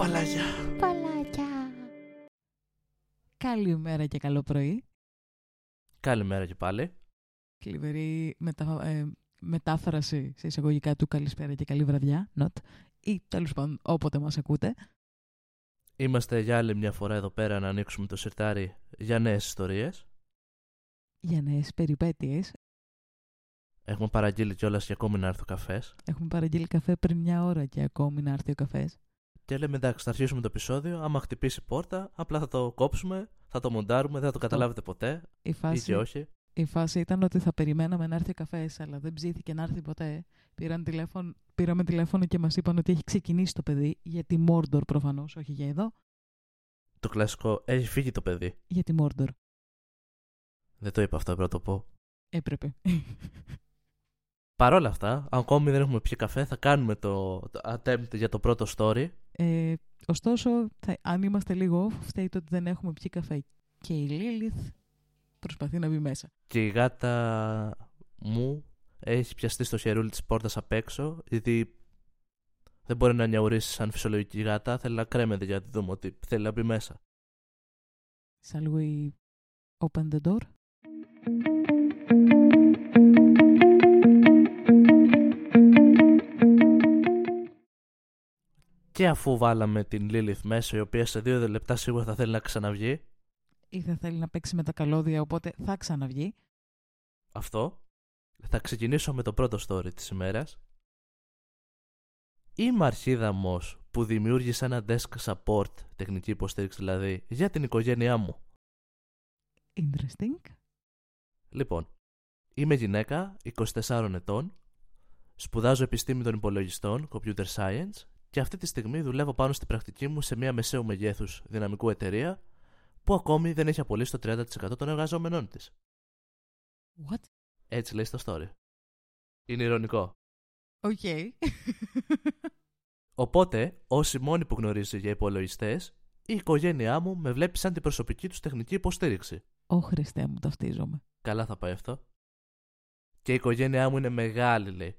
παλάκια. Παλάκια. Καλημέρα και καλό πρωί. Καλημέρα και πάλι. Κλειβερή μετάφραση σε εισαγωγικά του καλησπέρα και καλή βραδιά. Not. Ή τέλος πάντων όποτε μας ακούτε. Είμαστε για άλλη μια φορά εδώ πέρα να ανοίξουμε το σιρτάρι για νέες ιστορίες. Για νέες περιπέτειες. Έχουμε παραγγείλει κιόλας και ακόμη να έρθει ο καφές. Έχουμε παραγγείλει καφέ πριν μια ώρα και ακόμη να έρθει ο καφές. Και λέμε εντάξει, θα αρχίσουμε το επεισόδιο. Άμα χτυπήσει πόρτα, απλά θα το κόψουμε, θα το μοντάρουμε, δεν θα το καταλάβετε ποτέ. Ή και όχι. Η φάση ήταν ότι θα περιμέναμε να έρθει ο καφές, αλλά δεν ψήθηκε να έρθει ποτέ. Πήραμε τηλέφωνο και μας είπαν ότι έχει ξεκινήσει το παιδί για τη Μόρντορ προφανώς, όχι για εδώ. Το κλασικό, έχει φύγει το παιδί. Για τη Μόρντορ. Δεν το είπα αυτό, πρέπει να το πω. Έπρεπε. Παρ' όλα αυτά, ακόμη δεν έχουμε πιει καφέ, θα κάνουμε το attempt για το πρώτο story. Ωστόσο, αν είμαστε λίγο off, φταίει το ότι δεν έχουμε πιει καφέ. Και η Λίλιθ προσπαθεί να μπει μέσα. Και η γάτα μου έχει πιαστεί στο χερούλι της πόρτας απ' έξω, γιατί δεν μπορεί να νιαουρίσει σαν φυσιολογική γάτα, θέλει να κρέμεται για να τη δούμε ότι θέλει να μπει μέσα. Shall we open the door? Και αφού βάλαμε την Λίλιθ μέσα, η οποία σε 2 λεπτά σίγουρα θα θέλει να ξαναβγεί. Ή θα θέλει να παίξει με τα καλώδια, οπότε θα ξαναβγεί. Αυτό. Θα ξεκινήσω με το πρώτο story της ημέρας. Η Μαρχίδαμος που δημιούργησε ένα desk support, τεχνική υποστήριξη δηλαδή, για την οικογένειά μου. Interesting. Λοιπόν, είμαι γυναίκα, 24 ετών, σπουδάζω επιστήμη των υπολογιστών, computer science, και αυτή τη στιγμή δουλεύω πάνω στην πρακτική μου σε μια μεσαίου μεγέθους δυναμικού εταιρεία που ακόμη δεν έχει απολύσει το 30% των εργαζόμενών της. What? Έτσι λέει στο story. Είναι ηρωνικό. Οκ. Okay. Οπότε, όσοι μόνοι που γνωρίζει για υπολογιστές, η οικογένειά μου με βλέπει σαν την προσωπική τους τεχνική υποστήριξη. Ω Χριστέ μου, ταυτίζομαι. Καλά θα πάει αυτό. Και η οικογένειά μου είναι μεγάλη, λέει.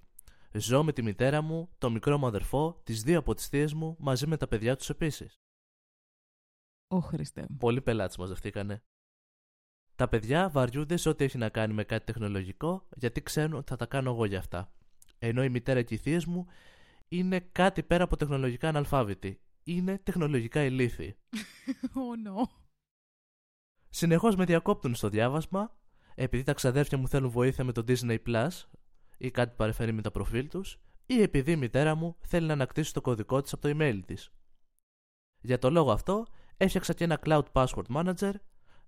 Ζω με τη μητέρα μου, το μικρό μου αδερφό, τις 2 από τις θείες μου, μαζί με τα παιδιά τους επίσης. Ω Χριστέ μου. Πολλοί πελάτες μαζευτήκανε. Τα παιδιά βαριούνται σε ό,τι έχει να κάνει με κάτι τεχνολογικό, γιατί ξέρουν ότι θα τα κάνω εγώ για αυτά. Ενώ η μητέρα και οι θείες μου είναι κάτι πέρα από τεχνολογικά αναλφάβητοι. Είναι τεχνολογικά ηλίθιοι. Oh, no. Συνεχώς με διακόπτουν στο διάβασμα, επειδή τα ξαδέρφια μου θέλουν βοήθεια με το Disney Plus ή κάτι παρεφέρει με τα προφίλ τους, ή επειδή η μητέρα μου θέλει να ανακτήσει το κωδικό της από το email της. Για το λόγο αυτό, έφτιαξα και ένα Cloud Password Manager,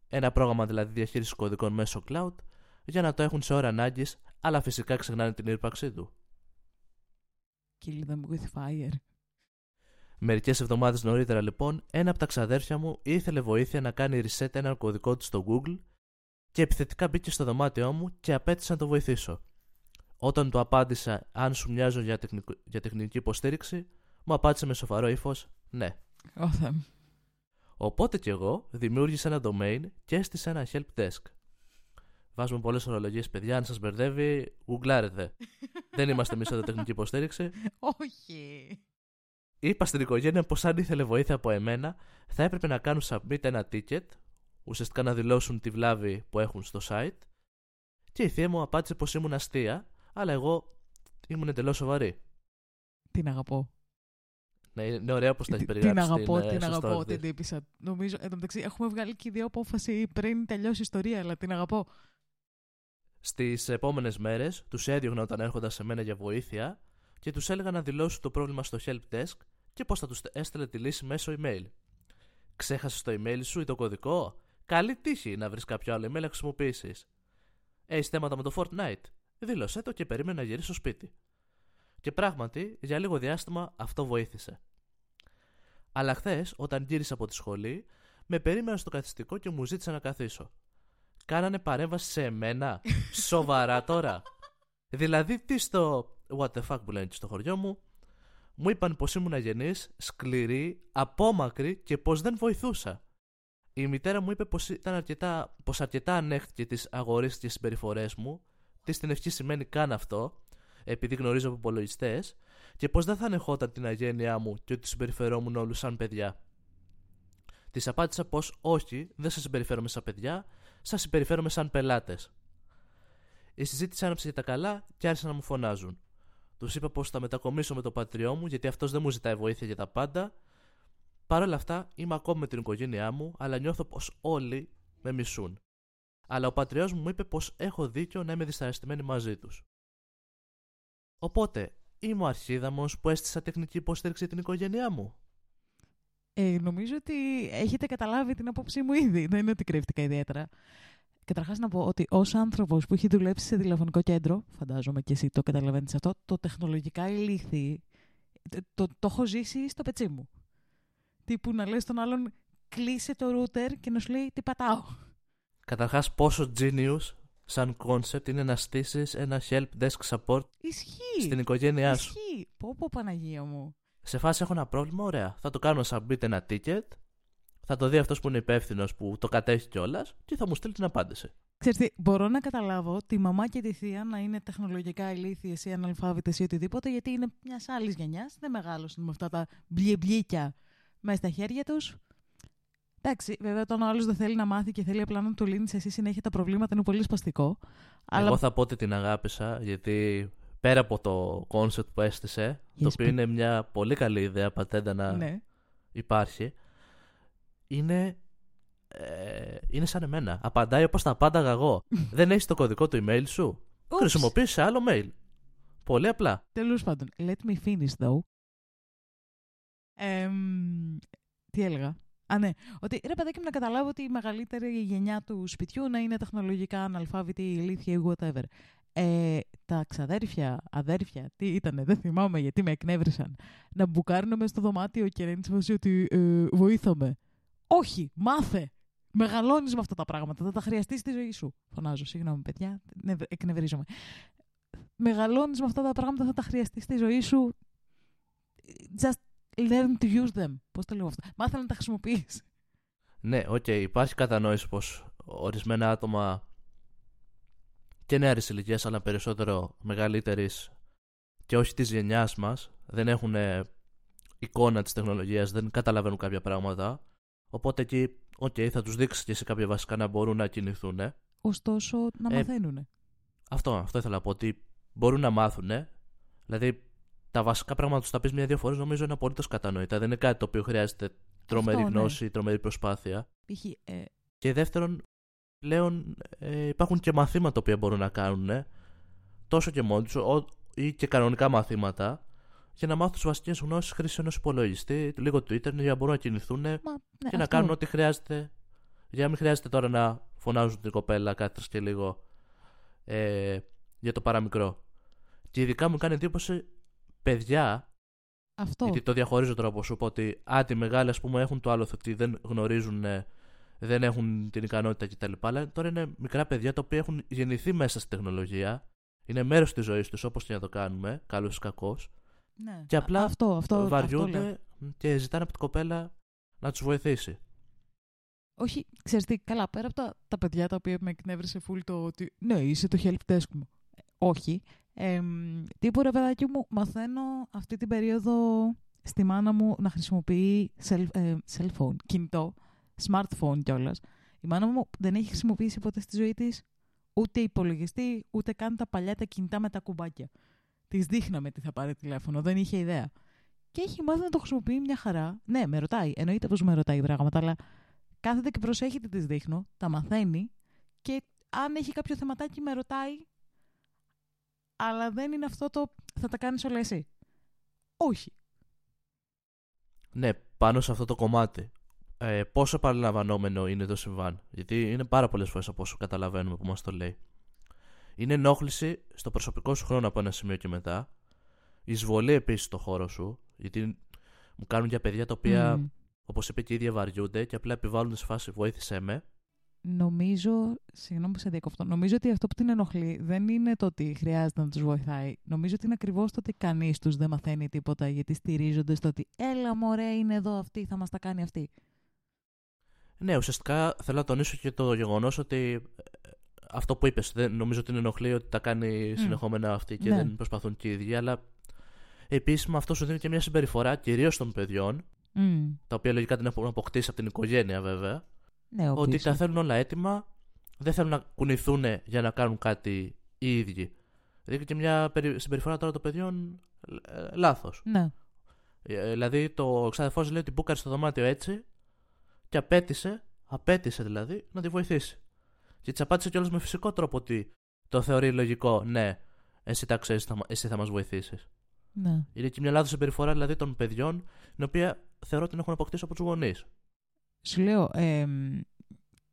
ένα πρόγραμμα δηλαδή διαχείρισης κωδικών μέσω cloud, για να το έχουν σε ώρα ανάγκης, αλλά φυσικά ξεχνάνε την ύπαρξή του. Kill them with fire. Μερικές εβδομάδες νωρίτερα λοιπόν, ένα από τα ξαδέρφια μου ήθελε βοήθεια να κάνει reset έναν κωδικό του στο Google και επιθετικά μπήκε στο δωμάτιό μου και απέτησε να το βοηθήσω. Όταν του απάντησα αν σου μοιάζω για τεχνική υποστήριξη, μου απάντησε με σοβαρό ύφος ναι. Awesome. Οπότε κι εγώ δημιούργησα ένα domain και έστεισα ένα help desk. Βάζουμε πολλές ορολογίες, παιδιά. Αν σας μπερδεύει, γουγκλάρετε. Δεν είμαστε εμείς εδώ τεχνική υποστήριξη. Όχι. Είπα στην οικογένεια πως αν ήθελε βοήθεια από εμένα, θα έπρεπε να κάνουν submit ένα ticket, ουσιαστικά να δηλώσουν τη βλάβη που έχουν στο site. Και η θεία μου απάντησε πως ήμουν αστεία, αλλά εγώ ήμουν εντελώς σοβαρή. Την αγαπώ. Ναι, είναι ωραία πως τα έχει περιγράψει. Την αγαπώ, την τύπησα. Νομίζω, εντωμεταξύ, έχουμε βγάλει και 2 απόφαση πριν τελειώσει η ιστορία, αλλά την αγαπώ. Στις επόμενες μέρες, τους έδιωγνα όταν έρχονταν σε μένα για βοήθεια και τους έλεγα να δηλώσουν το πρόβλημα στο help desk και πως θα τους έστελε τη λύση μέσω email. Ξέχασες το email σου ή το κωδικό? Καλή τύχη να βρεις κάποιο άλλο email να χρησιμοποιήσεις. Έχεις θέματα με το Fortnite? Δήλωσέ το και περίμενε να γυρίσει στο σπίτι. Και πράγματι, για λίγο διάστημα αυτό βοήθησε. Αλλά χθες, όταν γύρισα από τη σχολή, με περίμενα στο καθιστικό και μου ζήτησα να καθίσω. Κάνανε παρέμβαση σε εμένα. Σοβαρά τώρα. Δηλαδή, τι στο what the fuck που λένε και στο χωριό μου, μου είπαν πως ήμουν αγενής, σκληρή, απόμακρη και πως δεν βοηθούσα. Η μητέρα μου είπε πως αρκετά ανέχτηκε τις αγορίστικες συμπεριφορές μου, τι στην ευχή σημαίνει καν αυτό, επειδή γνωρίζω από υπολογιστές, και πως δεν θα ανεχόταν την αγένειά μου και ότι συμπεριφερόμουν όλους σαν παιδιά. Της απάντησα πως όχι, δεν σας συμπεριφέρομαι σαν παιδιά, σας συμπεριφέρομαι σαν πελάτες. Η συζήτηση άναψε για τα καλά και άρχισαν να μου φωνάζουν. Τους είπα πως θα μετακομίσω με το πατριό μου, γιατί αυτός δεν μου ζητάει βοήθεια για τα πάντα. Παρ' όλα αυτά, είμαι ακόμη με την οικογένειά μου, αλλά νιώθω πως όλοι με μισούν. Αλλά ο πατριός μου είπε πως έχω δίκιο να είμαι δυσαρεστημένη μαζί τους. Οπότε, είμαι ο αρχίδαμος που έστησα τεχνική υποστήριξη την οικογένειά μου. Νομίζω ότι έχετε καταλάβει την άποψή μου ήδη. Δεν είναι ότι κρύφτηκα ιδιαίτερα. Καταρχάς να πω ότι ως άνθρωπος που έχει δουλέψει σε τηλεφωνικό κέντρο, φαντάζομαι και εσύ το καταλαβαίνεις αυτό, το τεχνολογικά ηλίθι το έχω ζήσει στο πετσί μου. Τύπου να λες τον άλλον κλείσε το router και να σου λέει τι πατάω. Καταρχάς πόσο genius σαν concept είναι να στήσεις ένα help desk support στην οικογένειά σου. Ισχύει. Πω πω Παναγία μου. Σε φάση έχω ένα πρόβλημα, ωραία. Θα το κάνω submit ένα ticket, θα το δει αυτός που είναι υπεύθυνος που το κατέχει κιόλας και θα μου στείλει την απάντηση. Ξέρετε, μπορώ να καταλάβω τη μαμά και τη θεία να είναι τεχνολογικά ηλίθιες ή αναλφάβητες ή οτιδήποτε, γιατί είναι μιας άλλης γενιάς, δεν μεγάλωσαν με αυτά τα μπλιεμπλίκια μέσα στα χέρια τους. Εντάξει, βέβαια, όταν ο άλλος δεν θέλει να μάθει και θέλει απλά να του λύνεις εσύ συνέχεια τα προβλήματα, είναι πολύ σπαστικό. Αλλά... εγώ θα πω ότι την αγάπησα, γιατί πέρα από το concept που έστησε, το οποίο είναι μια πολύ καλή ιδέα πατέντα να υπάρχει, είναι σαν εμένα. Απαντάει όπως τα απάνταγα εγώ. Δεν έχεις το κωδικό του email σου. Χρησιμοποιείς άλλο mail. Πολύ απλά. Τέλος πάντων, let me finish though. Τι έλεγα. Α, ναι. Ότι ρε παιδάκι μου, να καταλάβω ότι η μεγαλύτερη γενιά του σπιτιού να είναι τεχνολογικά αναλφάβητη, ηλίθια ή whatever. Τα ξαδέρφια, αδέρφια, τι ήτανε, δεν θυμάμαι γιατί με εκνεύρισαν. Να μπουκάρουν μες στο δωμάτιο και να είναι σημασία ότι βοήθαμε. Όχι, μάθε. Μεγαλώνεις με αυτά τα πράγματα. Θα τα χρειαστείς στη ζωή σου. Φωνάζω, συγγνώμη παιδιά, εκνευρίζομαι. Μεγαλώνεις με αυτά τα πράγματα, θα τα χρειαστείς στη ζωή σου. Just learn to use them. Πώς το λέω αυτό. Μάθε να τα χρησιμοποιείς. Ναι, okay, υπάρχει κατανόηση πως ορισμένα άτομα και νεαρής ηλικίας, αλλά περισσότερο μεγαλύτερης και όχι της γενιάς μας, δεν έχουν εικόνα της τεχνολογίας, δεν καταλαβαίνουν κάποια πράγματα. Οπότε εκεί, okay, θα τους δείξει και σε κάποια βασικά να μπορούν να κινηθούν. Ωστόσο, να μαθαίνουν. Αυτό ήθελα να πω, ότι μπορούν να μάθουν. Δηλαδή, τα βασικά πράγματα τους τα πεις μια-δύο φορές, νομίζω είναι απολύτως κατανοητά. Δεν είναι κάτι το οποίο χρειάζεται τρομερή γνώση, τρομερή προσπάθεια. Και δεύτερον, πλέον υπάρχουν και μαθήματα που μπορούν να κάνουν τόσο και μόνοι τους ή και κανονικά μαθήματα για να μάθουν τις βασικές γνώσεις χρήση ενός υπολογιστή, λίγο Twitter, για να μπορούν να κινηθούν και να κάνουν ό,τι χρειάζεται. Για να μην χρειάζεται τώρα να φωνάζουν την κοπέλα κάθε και λίγο για το παραμικρό. Και ειδικά μου κάνει εντύπωση παιδιά. Αυτό. Γιατί το διαχωρίζω τώρα όπως σου πω, ότι οι μεγάλοι ας πούμε έχουν το άλλο, ότι δεν γνωρίζουν. Δεν έχουν την ικανότητα κτλ. Αλλά τώρα είναι μικρά παιδιά τα οποία έχουν γεννηθεί μέσα στη τεχνολογία. Είναι μέρος της ζωής τους, όπως και να το κάνουμε, καλός ή κακός. Ναι. Και απλά αυτό βαριούνται αυτό και ζητάνε από την κοπέλα να τους βοηθήσει. Όχι, ξέρεις τι, καλά, πέρα από τα παιδιά τα οποία με εκνεύρισε φουλ το ότι ναι, είσαι το help desk μου. Όχι. Τύπου ρε παιδάκι μου, μαθαίνω αυτή την περίοδο στη μάνα μου να χρησιμοποιεί cell phone, κινητό. Smartphone κιόλας. Η μάνα μου δεν έχει χρησιμοποιήσει ποτέ στη ζωή της ούτε υπολογιστή, ούτε καν τα παλιά τα κινητά με τα κουμπάκια. Της δείχναμε τι θα πάρει τηλέφωνο, δεν είχε ιδέα. Και έχει μάθει να το χρησιμοποιεί μια χαρά. Ναι, με ρωτάει, εννοείται πως με ρωτάει πράγματα, αλλά κάθεται και προσέχει τι της δείχνω, τα μαθαίνει και αν έχει κάποιο θεματάκι με ρωτάει, αλλά δεν είναι αυτό το θα τα κάνεις όλα εσύ. Όχι. Ναι, πάνω σε αυτό το κομμάτι. Πόσο παραλαμβανόμενο είναι το συμβάν, γιατί είναι πάρα πολλές φορές από όσο καταλαβαίνουμε που μας το λέει. Είναι ενόχληση στο προσωπικό σου χρόνο από ένα σημείο και μετά, εισβολή επίσης στο χώρο σου, γιατί μου κάνουν για παιδιά τα οποία, όπως είπε και η ίδια, βαριούνται και απλά επιβάλλουν σε φάση βοήθησέ με. Νομίζω, συγγνώμη που σε διακοπτώ, νομίζω ότι αυτό που την ενοχλεί δεν είναι το ότι χρειάζεται να τους βοηθάει. Νομίζω ότι είναι ακριβώς το ότι κανείς τους δεν μαθαίνει τίποτα, γιατί στηρίζονται στο ότι έλα μωρέ είναι εδώ αυτή, θα μας τα κάνει αυτή. Ναι, ουσιαστικά θέλω να τονίσω και το γεγονός ότι αυτό που είπες, δεν, νομίζω ότι είναι ενοχλεί ότι τα κάνει συνεχόμενα αυτή και δεν προσπαθούν και οι ίδιοι, αλλά επίσημα αυτό σου δίνει και μια συμπεριφορά κυρίως των παιδιών, τα οποία λογικά την έχουν αποκτήσει από την οικογένεια βέβαια, ότι τα θέλουν όλα έτοιμα, δεν θέλουν να κουνηθούν για να κάνουν κάτι οι ίδιοι. Δηλαδή και μια συμπεριφορά τώρα των παιδιών λάθος. Ναι. Δηλαδή το ξαδερφός λέει ότι μπούκαρε στο δωμάτιο έτσι και απέτησε δηλαδή να τη βοηθήσει. Και της απάντησε κιόλας με φυσικό τρόπο ότι το θεωρεί λογικό. Ναι, εσύ τα ξέρεις, εσύ θα μας βοηθήσεις. Ναι. Είναι και μια λάθος συμπεριφορά δηλαδή των παιδιών, την οποία θεωρώ ότι την έχουν αποκτήσει από τους γονείς. Σου λέω,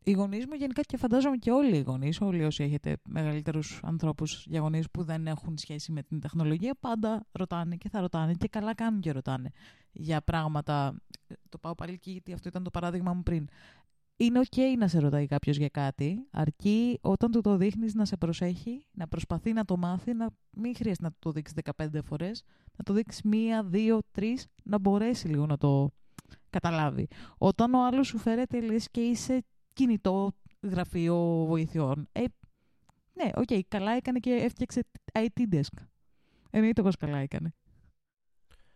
οι γονείς μου γενικά και φαντάζομαι και όλοι οι γονείς, όλοι όσοι έχετε μεγαλύτερους ανθρώπους για γονείς που δεν έχουν σχέση με την τεχνολογία, πάντα ρωτάνε και θα ρωτάνε και καλά κάνουν και ρωτάνε για πράγματα. Το πάω πάλι εκεί γιατί αυτό ήταν το παράδειγμα μου πριν. Είναι ok να σε ρωτάει κάποιος για κάτι, αρκεί όταν του το δείχνεις να σε προσέχει, να προσπαθεί να το μάθει, να μην χρειάζεται να του το δείξεις 15 φορές, να το δείξεις 1, 2, 3, να μπορέσει λίγο να το καταλάβει. Όταν ο άλλος σου φέρεται, λες και είσαι κινητό γραφείο βοηθειών. Ναι, ok, καλά έκανε και έφτιαξε IT desk. Εννοείται πως καλά έκανε.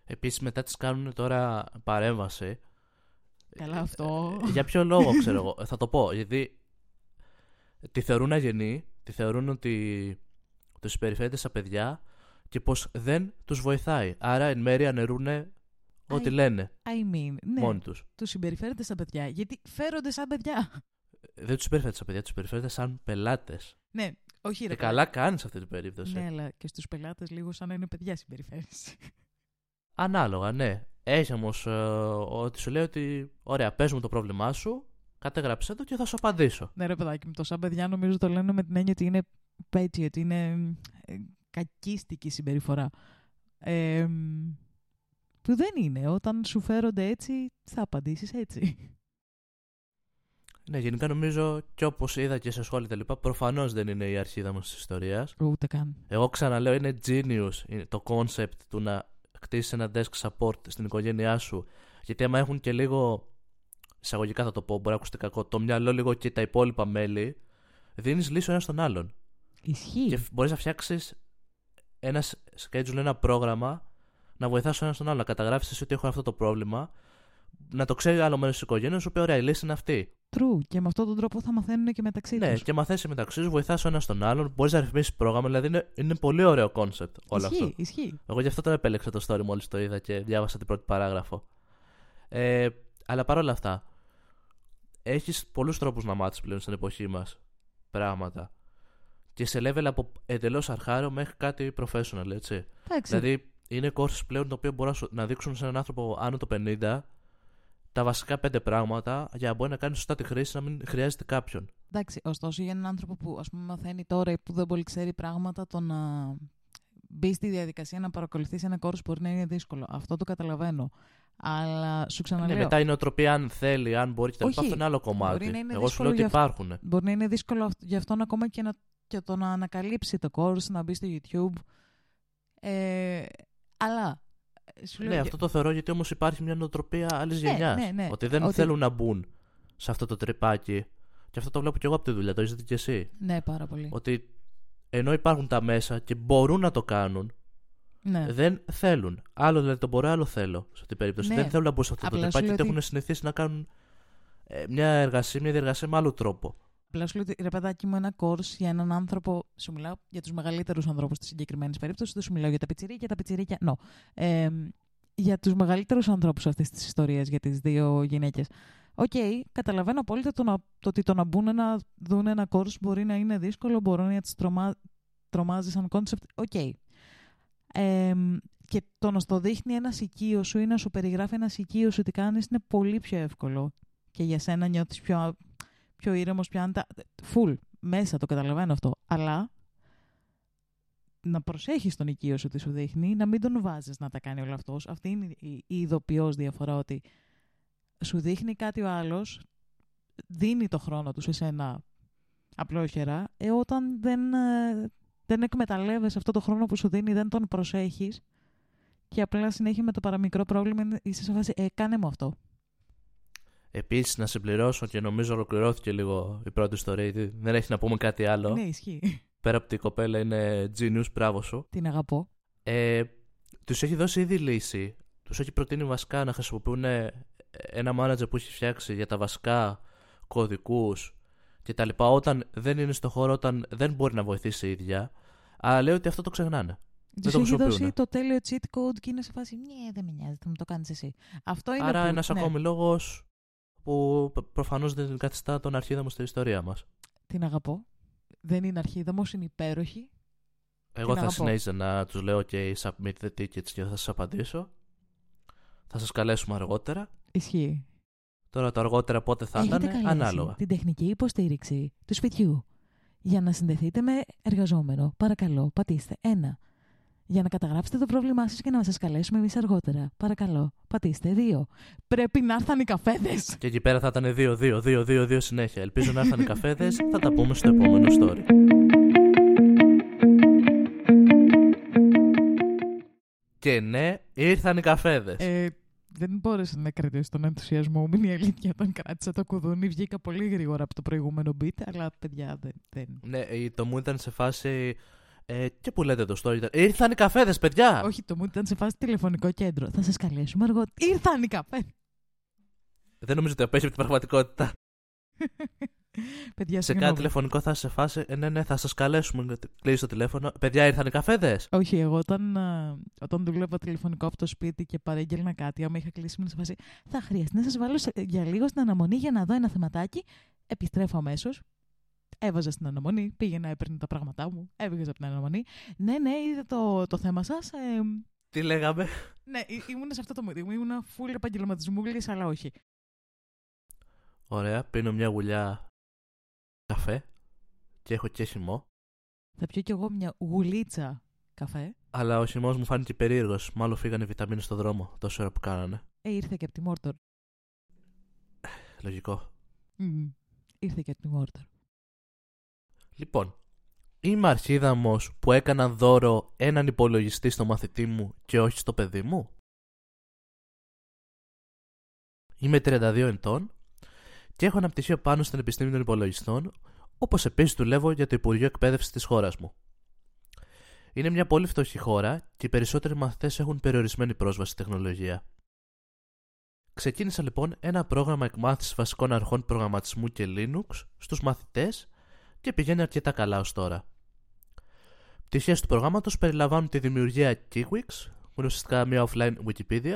Επίσης μετά τις κάνουν τώρα παρέμβαση. Καλά αυτό. Για ποιο λόγο ξέρω εγώ. Θα το πω. Γιατί τη θεωρούν αγενή, τη θεωρούν ότι τους συμπεριφέρεται σαν παιδιά και πως δεν τους βοηθάει. Άρα εν μέρει ανερούνε ό,τι λένε. Μόνοι τους. Τους συμπεριφέρεται σαν παιδιά. Γιατί φέρονται σαν παιδιά. Δεν τους συμπεριφέρεται σαν παιδιά, τους συμπεριφέρεται σαν πελάτες. Ναι, όχι. Και καλά κάνεις σε αυτή την περίπτωση. Ναι, αλλά και στους πελάτες λίγο σαν να είναι παιδιά συμπεριφέρεσαι. Ανάλογα, ναι. Έχει όμως ότι σου λέει ότι ωραία, πες μου το πρόβλημά σου, κατέγραψέ το και θα σου απαντήσω. Ναι, ρε παιδάκι μου, το σαν παιδιά νομίζω το λένε με την έννοια ότι είναι πέτσι, ότι είναι κακίστικη συμπεριφορά. Που δεν είναι. Όταν σου φέρονται έτσι, θα απαντήσεις έτσι. Ναι, γενικά νομίζω και όπως είδα και σε σχόλια τα λοιπά, προφανώς δεν είναι η αρχίδα μας της ιστορίας. Ούτε καν. Εγώ ξαναλέω, είναι genius είναι το concept του να χτίσεις ένα desk support στην οικογένειά σου, γιατί άμα έχουν και λίγο, εισαγωγικά θα το πω, μπορεί να ακούστε κακό, το μυαλό λίγο και τα υπόλοιπα μέλη, δίνεις λύση ο ένας στον άλλον. Ισχύει. Και μπορείς να φτιάξεις ένα schedule, ένα πρόγραμμα, να βοηθάς ο ένας στον άλλον, να καταγράφεις εσύ ότι έχω αυτό το πρόβλημα, να το ξέρει άλλο μέρος της οικογένειας σου, πει ωραία, η λύση είναι αυτή. True. Και με αυτόν τον τρόπο θα μαθαίνουν και μεταξύ τους. Ναι, και μαθαίνεις μεταξύ τους, βοηθάς ο ένας τον άλλον, μπορείς να ρυθμίσεις πρόγραμμα, δηλαδή είναι πολύ ωραίο κόνσεπτ όλο αυτό. Ισχύει. Εγώ γι' αυτό το επέλεξα το story μόλις το είδα και διάβασα την πρώτη παράγραφο. Αλλά παρόλα αυτά, έχεις πολλούς τρόπους να μάθεις πλέον στην εποχή μας πράγματα. Και σε level από εντελώς αρχάριο μέχρι κάτι professional, έτσι. Δηλαδή, είναι courses πλέον τα οποία μπορούν να δείξουν σε έναν άνθρωπο άνω το 50. Τα βασικά 5 πράγματα για να μπορεί να κάνει σωστά τη χρήση, να μην χρειάζεται κάποιον. Εντάξει, ωστόσο για έναν άνθρωπο που ας πούμε μαθαίνει τώρα ή που δεν πολύ ξέρει πράγματα, το να μπει στη διαδικασία να παρακολουθήσει ένα course μπορεί να είναι δύσκολο. Αυτό το καταλαβαίνω. Αλλά σου ξαναλέω. Ναι, μετά η νοοτροπία, αν θέλει, αν μπορεί και τα λοιπά, αυτό είναι άλλο κομμάτι. Εγώ σου λέω ότι υπάρχουν. Μπορεί να είναι δύσκολο γι' αυτόν ακόμα και, και το να ανακαλύψει το course, να μπει στο YouTube. Αλλά. Ναι, αυτό το θεωρώ γιατί όμως υπάρχει μια νοοτροπία άλλης γενιάς. Ναι. Ότι δεν θέλουν να μπουν σε αυτό το τρυπάκι. Και αυτό το βλέπω και εγώ από τη δουλειά, το είδατε και εσύ. Ναι, πάρα πολύ. Ότι ενώ υπάρχουν τα μέσα και μπορούν να το κάνουν, δεν θέλουν. Άλλο δηλαδή το μπορώ, άλλο θέλω. Σε αυτή την περίπτωση δεν θέλουν να μπουν σε αυτό το τρυπάκι γιατί έχουν συνηθίσει να κάνουν μια διεργασία με άλλο τρόπο. Απλά σου λέω ότι ρε παιδάκι μου, ένα course για έναν άνθρωπο. Σου μιλάω για τους μεγαλύτερους ανθρώπους της συγκεκριμένης περίπτωσης, δεν σου μιλάω για τα πιτσιρίκια, No. Για τους μεγαλύτερους ανθρώπους αυτής της ιστορίας, για τις δύο γυναίκες. Okay, καταλαβαίνω απόλυτα ότι το να μπουν να δουν ένα course μπορεί να είναι δύσκολο, μπορεί να τις τρομάζει σαν concept. Okay. Και το να στο δείχνει ένα οικείο σου ή να σου περιγράφει ένα οικείο σου τι κάνεις είναι πολύ πιο εύκολο. Και για σένα νιώθεις πιο ήρεμος, πιο άνετα. Φουλ, μέσα το καταλαβαίνω αυτό. Αλλά να προσέχεις τον οικείο σου τι σου δείχνει, να μην τον βάζεις να τα κάνει όλο αυτός. Αυτή είναι η ειδοποιώς διαφορά, ότι σου δείχνει κάτι ο άλλος, δίνει το χρόνο του σε σένα απλόχερα, όταν δεν εκμεταλλεύεσαι αυτό το χρόνο που σου δίνει, δεν τον προσέχεις και απλά συνέχεια με το παραμικρό πρόβλημα είσαι σε φάση, κάνε μου αυτό. Επίσης να συμπληρώσω, και νομίζω ολοκληρώθηκε λίγο η πρώτη ιστορία, δεν έχει να πούμε κάτι άλλο. Ναι, ισχύει. Πέρα από την κοπέλα είναι genius, μπράβο σου. Την αγαπώ. Τους έχει δώσει ήδη λύση. Τους έχει προτείνει βασικά να χρησιμοποιούν ένα manager που έχει φτιάξει για τα βασικά κωδικούς και τα λοιπά, όταν δεν είναι στο χώρο, όταν δεν μπορεί να βοηθήσει η ίδια. Αλλά λέει ότι αυτό το ξεχνάνε. Τους έχει δώσει το τέλειο cheat code και είναι σε φάση ναι, δεν με νοιάζει, θα μου το κάνεις εσύ. Αυτό είναι. Άρα που... ένας ακόμη λόγος που προφανώς δεν καθιστά τον αρχίδαμο στην ιστορία μας. Την αγαπώ. Δεν είναι αρχίδαμος, είναι υπέροχη. Εγώ θα συνέχιζα να τους λέω και submit the tickets και θα σας απαντήσω. Θα σας καλέσουμε αργότερα. Ισχύει. Τώρα το αργότερα πότε θα ήταν, ανάλογα. Την τεχνική υποστήριξη του σπιτιού. Για να συνδεθείτε με εργαζόμενο, παρακαλώ, πατήστε 1. Για να καταγράψετε το πρόβλημά σας και να σας καλέσουμε εμείς αργότερα, παρακαλώ, πατήστε 2. Πρέπει να έρθαν οι καφέδες. Και εκεί πέρα θα ήταν 2 συνέχεια. Ελπίζω να έρθαν οι καφέδες. Θα τα πούμε στο επόμενο story. Και ναι, ήρθαν οι καφέδες. Δεν μπόρεσα να κρατήσω τον ενθουσιασμό μου, είναι η αλήθεια. Όταν κράτησα το κουδούνι, βγήκα πολύ γρήγορα από το προηγούμενο beat, αλλά παιδιά δεν. Ναι, το μου ήταν σε φάση. Και που λέτε το story, ήρθαν οι καφέδες, παιδιά! Όχι, το μου ήταν σε φάση τηλεφωνικό κέντρο. Θα σας καλέσουμε αργότερα. Ήρθαν οι καφέδες! Δεν νομίζω ότι απέχει από την πραγματικότητα. Παιδιά, σε κάτι τηλεφωνικό θα σε φάσει. Ναι, θα σας καλέσουμε. Κλείσεις το τηλέφωνο. Παιδιά, ήρθαν οι καφέδες. Όχι, εγώ όταν δούλευα τηλεφωνικό από το σπίτι και παρέγγελνα κάτι, άμα είχα κλείσει, ήμουν σε φάση. Θα χρειαστεί να σας βάλω για λίγο στην αναμονή για να δω ένα θεματάκι. Επιστρέφω αμέσως. Έβαζα στην αναμονή. Πήγαινα, έπαιρνα τα πράγματά μου. Έβγαζα από την αναμονή. Ναι, είδα το θέμα σας. Τι λέγαμε. Ναι, ήμουν σε αυτό το μοντέλο. Ήμουν φουλ επαγγελματισμούλη, αλλά όχι. Ωραία, πίνω μια γουλιά καφέ και έχω και χυμό. Θα πιω κι εγώ μια γουλίτσα καφέ. Αλλά ο χυμός μου φάνηκε περίεργος. Μάλλον φύγανε βιταμίνες στο δρόμο τόση ώρα που κάνανε. Ήρθε και από τη Μόρτορ. Λογικό. Ήρθε και από τη Μόρτορ. Λοιπόν, είμαι αρχίδαμος που έκανα δώρο έναν υπολογιστή στο μαθητή μου και όχι στο παιδί μου. Είμαι 32 ετών. Και έχω ένα πτυχίο πάνω στην επιστήμη των υπολογιστών, όπως επίσης δουλεύω για το Υπουργείο Εκπαίδευσης της χώρας μου. Είναι μια πολύ φτωχή χώρα και οι περισσότεροι μαθητές έχουν περιορισμένη πρόσβαση στη τεχνολογία. Ξεκίνησα λοιπόν ένα πρόγραμμα εκμάθησης βασικών αρχών προγραμματισμού και Linux στους μαθητές και πηγαίνει αρκετά καλά ως τώρα. Πτυχές του προγράμματος περιλαμβάνουν τη δημιουργία Kiwix, ουσιαστικά μια offline Wikipedia,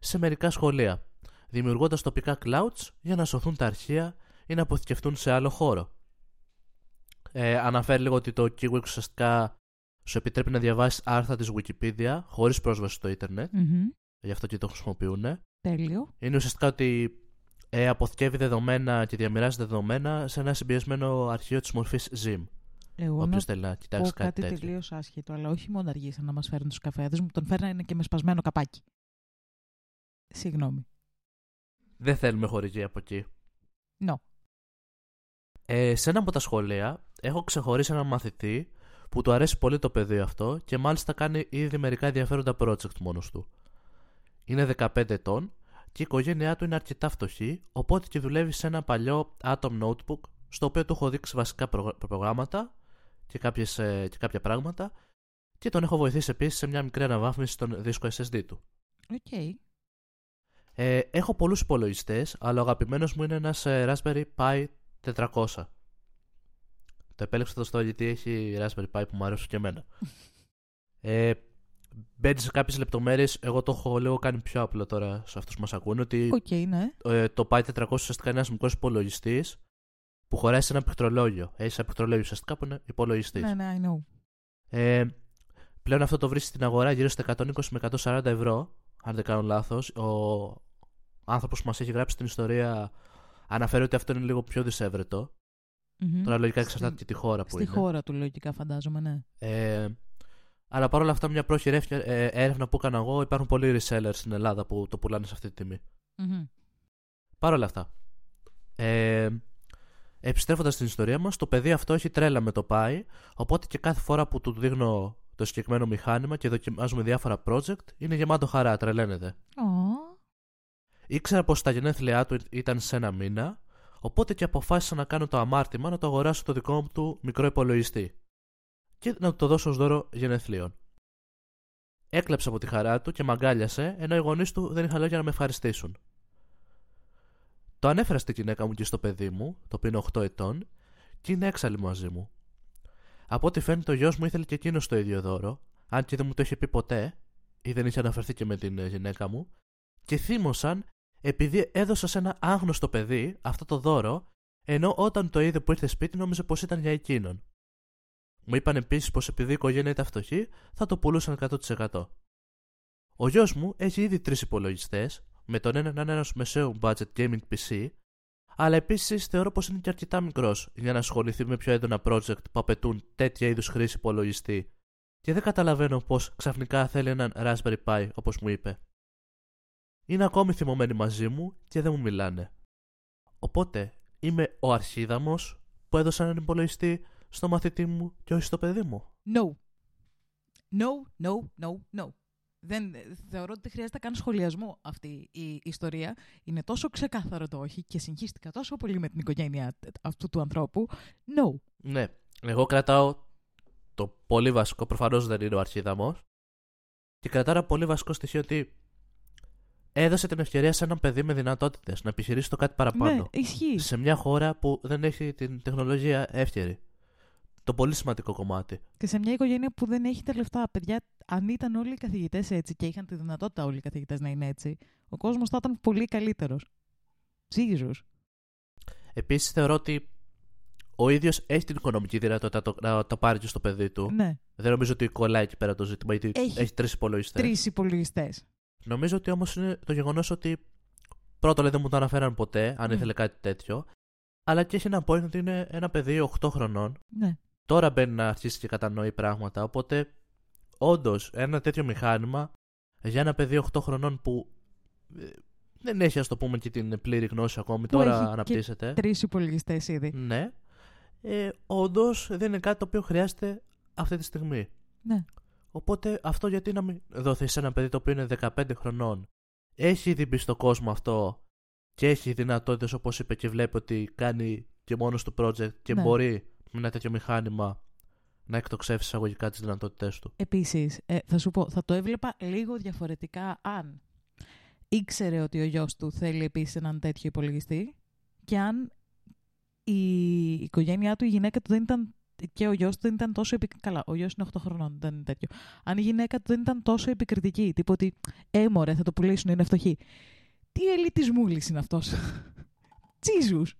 σε μερικά σχολεία, δημιουργώντας τοπικά clouds για να σωθούν τα αρχεία ή να αποθηκευτούν σε άλλο χώρο. Αναφέρει λίγο ότι το Kiwix ουσιαστικά σου επιτρέπει να διαβάσεις άρθρα της Wikipedia χωρίς πρόσβαση στο ίντερνετ. Γι' αυτό και το χρησιμοποιούν. Τέλειο. Είναι ουσιαστικά ότι αποθηκεύει δεδομένα και διαμοιράζει δεδομένα σε ένα συμπιεσμένο αρχείο της μορφής ZIM. Όποιος θέλει να κοιτάξει κάτι τελείως άσχετο, αλλά όχι μόνο αργήσαν να μας φέρουν τους καφέδες μου, τον φέρνανε και με σπασμένο καπάκι. Συγγνώμη. Δεν θέλουμε χορηγία από εκεί. No. Σε ένα από τα σχολεία έχω ξεχωρίσει έναν μαθητή που του αρέσει πολύ το πεδίο αυτό και μάλιστα κάνει ήδη μερικά ενδιαφέροντα project μόνος του. Είναι 15 ετών και η οικογένειά του είναι αρκετά φτωχή, οπότε και δουλεύει σε ένα παλιό Atom notebook στο οποίο του έχω δείξει βασικά προγράμματα και κάποια πράγματα και τον έχω βοηθήσει επίσης σε μια μικρή αναβάθμιση στον δίσκο SSD του. Okay. Έχω πολλούς υπολογιστές, αλλά ο αγαπημένος μου είναι ένας Raspberry Pi 400. Το επέλεξα το story γιατί έχει Raspberry Pi που μου αρέσει και εμένα. Μπαίνει σε κάποιες λεπτομέρειες, εγώ το έχω λίγο κάνει πιο απλό τώρα σε αυτούς που μας ακούνε. Ότι το Pi 400 ουσιαστικά είναι ένας μικρός υπολογιστής που χωράει σε ένα πληκτρολόγιο. Έχει ένα πληκτρολόγιο ουσιαστικά που είναι υπολογιστής. Ναι, I know. Πλέον αυτό το βρίσκει στην αγορά γύρω στα 120 με 140 ευρώ. Αν δεν κάνω λάθος, ο άνθρωπος που μας έχει γράψει την ιστορία αναφέρει ότι αυτό είναι λίγο πιο δυσέβρετο. Τώρα λογικά εξαρτάται και τη χώρα που είναι. Στη χώρα του λογικά φαντάζομαι, ναι. Αλλά παρόλα αυτά μια πρόχειρη έρευνα που έκανα εγώ, υπάρχουν πολλοί resellers στην Ελλάδα που το πουλάνε σε αυτή τη τιμή. Παρόλα αυτά. Επιστρέφοντας στην ιστορία μας, το παιδί αυτό έχει τρέλα με το Pi, οπότε και κάθε φορά που του δείχνω το συγκεκριμένο μηχάνημα και δοκιμάζουμε διάφορα project, είναι γεμάτο χαρά, τρελαίνεται. Ήξερα πως τα γενέθλιά του ήταν σε ένα μήνα, οπότε και αποφάσισα να κάνω το αμάρτημα να το αγοράσω το δικό μου του μικρό υπολογιστή και να του το δώσω ως δώρο γενεθλίων. Έκλαψε από τη χαρά του και μ' αγκάλιασε, ενώ οι γονείς του δεν είχαν λόγια να με ευχαριστήσουν. Το ανέφερα στη γυναίκα μου και στο παιδί μου, το οποίο είναι 8 ετών, και είναι έξαλλη μαζί μου. Από ό,τι φαίνεται, ο γιος μου ήθελε και εκείνος το ίδιο δώρο, αν και δεν μου το είχε πει ποτέ, ή δεν είχε αναφερθεί και με την γυναίκα μου, και θύμωσαν επειδή έδωσα σε ένα άγνωστο παιδί αυτό το δώρο, ενώ όταν το είδε που ήρθε σπίτι νόμιζε πως ήταν για εκείνον. Μου είπαν επίσης πως επειδή η οικογένεια ήταν φτωχή, θα το πουλούσαν 100%. Ο γιος μου έχει ήδη 3 υπολογιστές, με τον έναν ένας μεσαίου budget gaming PC, αλλά επίσης θεωρώ πως είναι και αρκετά μικρός για να ασχοληθεί με πιο έντονα project που απαιτούν τέτοια είδους χρήση υπολογιστή, και δεν καταλαβαίνω πως ξαφνικά θέλει έναν Raspberry Pi όπως μου είπε. Είναι ακόμη θυμωμένοι μαζί μου και δεν μου μιλάνε. Οπότε είμαι ο αρχίδαμος που έδωσε έναν υπολογιστή στο μαθητή μου και όχι στο παιδί μου. No. Δεν θεωρώ ότι χρειάζεται καν σχολιασμό αυτή η ιστορία. Είναι τόσο ξεκάθαρο το όχι και συγχύστηκα τόσο πολύ με την οικογένεια αυτού του ανθρώπου. No. Ναι, εγώ κρατάω το πολύ βασικό, προφανώς δεν είναι ο αρχίδαμος, και κρατάω ένα πολύ βασικό στοιχείο ότι έδωσε την ευκαιρία σε έναν παιδί με δυνατότητες να επιχειρήσει το κάτι παραπάνω. Ναι, ισχύει. Σε μια χώρα που δεν έχει την τεχνολογία εύκαιρη. Το πολύ σημαντικό κομμάτι. Και σε μια οικογένεια που δεν έχει τα λεφτά. Παιδιά, αν ήταν όλοι οι καθηγητές έτσι και είχαν τη δυνατότητα όλοι οι καθηγητές να είναι έτσι, ο κόσμος θα ήταν πολύ καλύτερος. Ψήγιζος. Επίσης, θεωρώ ότι ο ίδιος έχει την οικονομική δυνατότητα να το πάρει και στο παιδί του. Ναι. Δεν νομίζω ότι κολλάει εκεί πέρα το ζήτημα, γιατί έχει 3 υπολογιστές. 3 υπολογιστές. Νομίζω ότι όμως είναι το γεγονός ότι πρώτον δεν μου το αναφέραν ποτέ, αν ήθελε κάτι τέτοιο, αλλά και έχει ένα point ότι είναι ένα παιδί 8 χρονών. Ναι. Τώρα μπαίνει να αρχίσει και κατανοεί πράγματα, οπότε όντως ένα τέτοιο μηχάνημα για ένα παιδί 8 χρονών που δεν έχει, ας το πούμε, και την πλήρη γνώση ακόμη, που τώρα έχει αναπτύσσεται. Έχει 3 υπολογιστές ήδη. Ναι. Όντως δεν είναι κάτι το οποίο χρειάζεται αυτή τη στιγμή. Ναι. Οπότε αυτό γιατί να μην δοθεί σε ένα παιδί το οποίο είναι 15 χρονών, έχει ήδη μπει στον κόσμο αυτό και έχει δυνατότητες, όπως είπε, και βλέπει ότι κάνει και μόνος του project και ναι, μπορεί με ένα τέτοιο μηχάνημα να εκτοξεύσει εισαγωγικά τις δυνατότητές του. Επίσης, θα σου πω, θα το έβλεπα λίγο διαφορετικά αν ήξερε ότι ο γιος του θέλει επίσης έναν τέτοιο υπολογιστή και αν η οικογένειά του, η γυναίκα του δεν ήταν... και ο γιος του δεν ήταν τόσο επικριτική. Καλά, ο γιος είναι 8 χρονών, δεν είναι τέτοιο. Αν η γυναίκα του δεν ήταν τόσο επικριτική, τύπου ότι μωρέ, θα το πουλήσουν, είναι φτωχή. Τι ελιτισμούλης είναι αυτός. Τσίζους.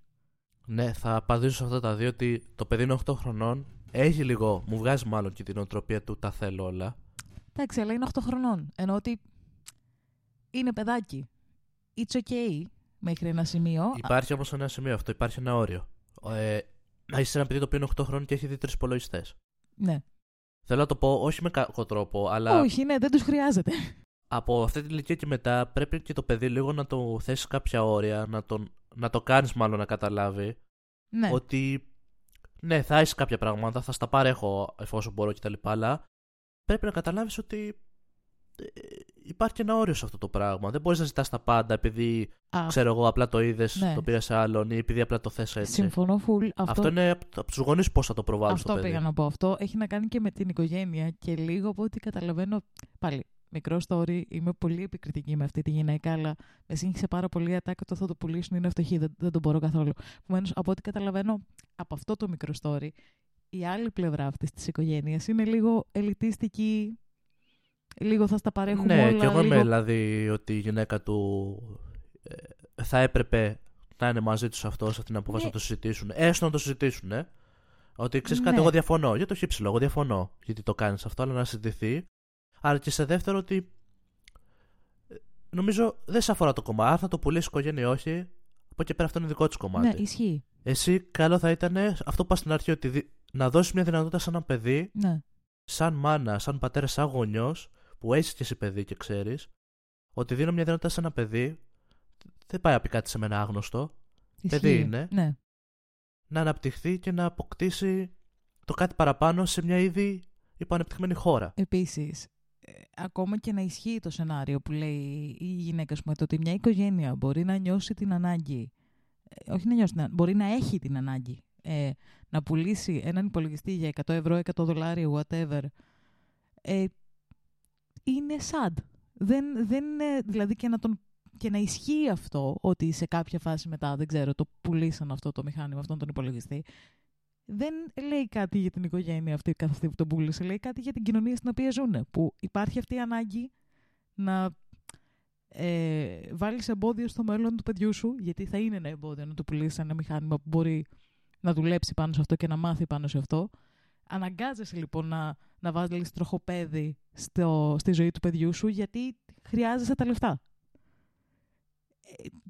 Ναι, θα απαντήσω σε αυτά τα δύο ότι το παιδί είναι 8 χρονών. Έχει λίγο, μου βγάζει μάλλον και την οτροπία του, τα θέλω όλα. Εντάξει, αλλά είναι 8 χρονών. Ενώ ότι είναι παιδάκι. It's okay μέχρι ένα σημείο. Υπάρχει όμως ένα σημείο αυτό, υπάρχει ένα όριο. Είσαι ένα παιδί το οποίο είναι 8 χρόνων και έχει 3 υπολογιστές. Ναι. Θέλω να το πω όχι με κακό τρόπο, αλλά. Όχι, ναι, δεν τους χρειάζεται. Από αυτή την ηλικία και μετά πρέπει και το παιδί λίγο να το θέσει κάποια όρια, να το κάνεις μάλλον να καταλάβει. Ναι. Ότι ναι, θα έχεις κάποια πράγματα, θα στα παρέχω εφόσον μπορώ κτλ. Αλλά πρέπει να καταλάβεις ότι υπάρχει και ένα όριο σε αυτό το πράγμα. Δεν μπορείς να ζητάς τα πάντα επειδή, ξέρω εγώ, απλά το είδες, ναι, το πήρες σε άλλον ή επειδή απλά το θες έτσι. Συμφωνώ full. Αυτό είναι από τους γονείς πώς θα το προβάλλουν στο παιδί. Αυτό πήγα να πω. Αυτό έχει να κάνει και με την οικογένεια και λίγο από ό,τι καταλαβαίνω. Πάλι, μικρό story, είμαι πολύ επικριτική με αυτή τη γυναίκα, αλλά με σύγχυσε πάρα πολύ. Ατάκατο, θα το πουλήσουν, είναι φτωχή, δεν τον μπορώ καθόλου. Επομένως, από ό,τι καταλαβαίνω από αυτό το μικρό story, η άλλη πλευρά αυτής της οικογένειας είναι λίγο ελιτίστικη. Λίγο θα στα παρέχουμε, ναι, όλα. Ναι, και εγώ είμαι δηλαδή ότι η γυναίκα του θα έπρεπε να είναι μαζί τους αυτός, αυτή την απόφαση, ναι, να το συζητήσουν. Έστω να το συζητήσουν, ότι ξέρεις κάτι, ναι, εγώ διαφωνώ. Για το χύψιλο, εγώ διαφωνώ. Γιατί το κάνεις αυτό, αλλά να συζητηθεί. Αλλά και σε δεύτερο ότι νομίζω δεν σε αφορά το κομμάτι. Αν θα το πουλήσει η οικογένεια ή όχι, από εκεί πέρα αυτό είναι δικό της κομμάτι. Ναι, ισχύει. Εσύ καλό θα ήταν αυτό που πας στην αρχή, ότι να δώσεις μια δυνατότητα σαν ένα παιδί, ναι, σαν μάνα, σαν πατέρα, σαν γονιός, που έχεις και εσύ παιδί και ξέρεις ότι δίνω μια δυνατότητα σε ένα παιδί, δεν πάει να πει κάτι σε μένα άγνωστο. Ισχύει. Παιδί είναι. Ναι. Να αναπτυχθεί και να αποκτήσει το κάτι παραπάνω σε μια ήδη υποανεπτυχμένη χώρα. Επίσης, ακόμα και να ισχύει το σενάριο που λέει η γυναίκα, με το ότι μια οικογένεια μπορεί να νιώσει την ανάγκη, όχι να νιώσει, μπορεί να έχει την ανάγκη να πουλήσει έναν υπολογιστή για €100, $100, whatever, είναι sad. Δεν είναι, δηλαδή, και να ισχύει αυτό, ότι σε κάποια φάση μετά, δεν ξέρω, το πουλήσαν αυτό το μηχάνημα, αυτόν τον υπολογιστή, δεν λέει κάτι για την οικογένεια αυτή καθ' αυτή που τον πούλησε, λέει κάτι για την κοινωνία στην οποία ζουν, που υπάρχει αυτή η ανάγκη να βάλεις εμπόδιο στο μέλλον του παιδιού σου, γιατί θα είναι ένα εμπόδιο να του πουλήσεις ένα μηχάνημα που μπορεί να δουλέψει πάνω σε αυτό και να μάθει πάνω σε αυτό. Αναγκάζεσαι λοιπόν να βάλεις τροχοπέδι στη ζωή του παιδιού σου, γιατί χρειάζεσαι τα λεφτά.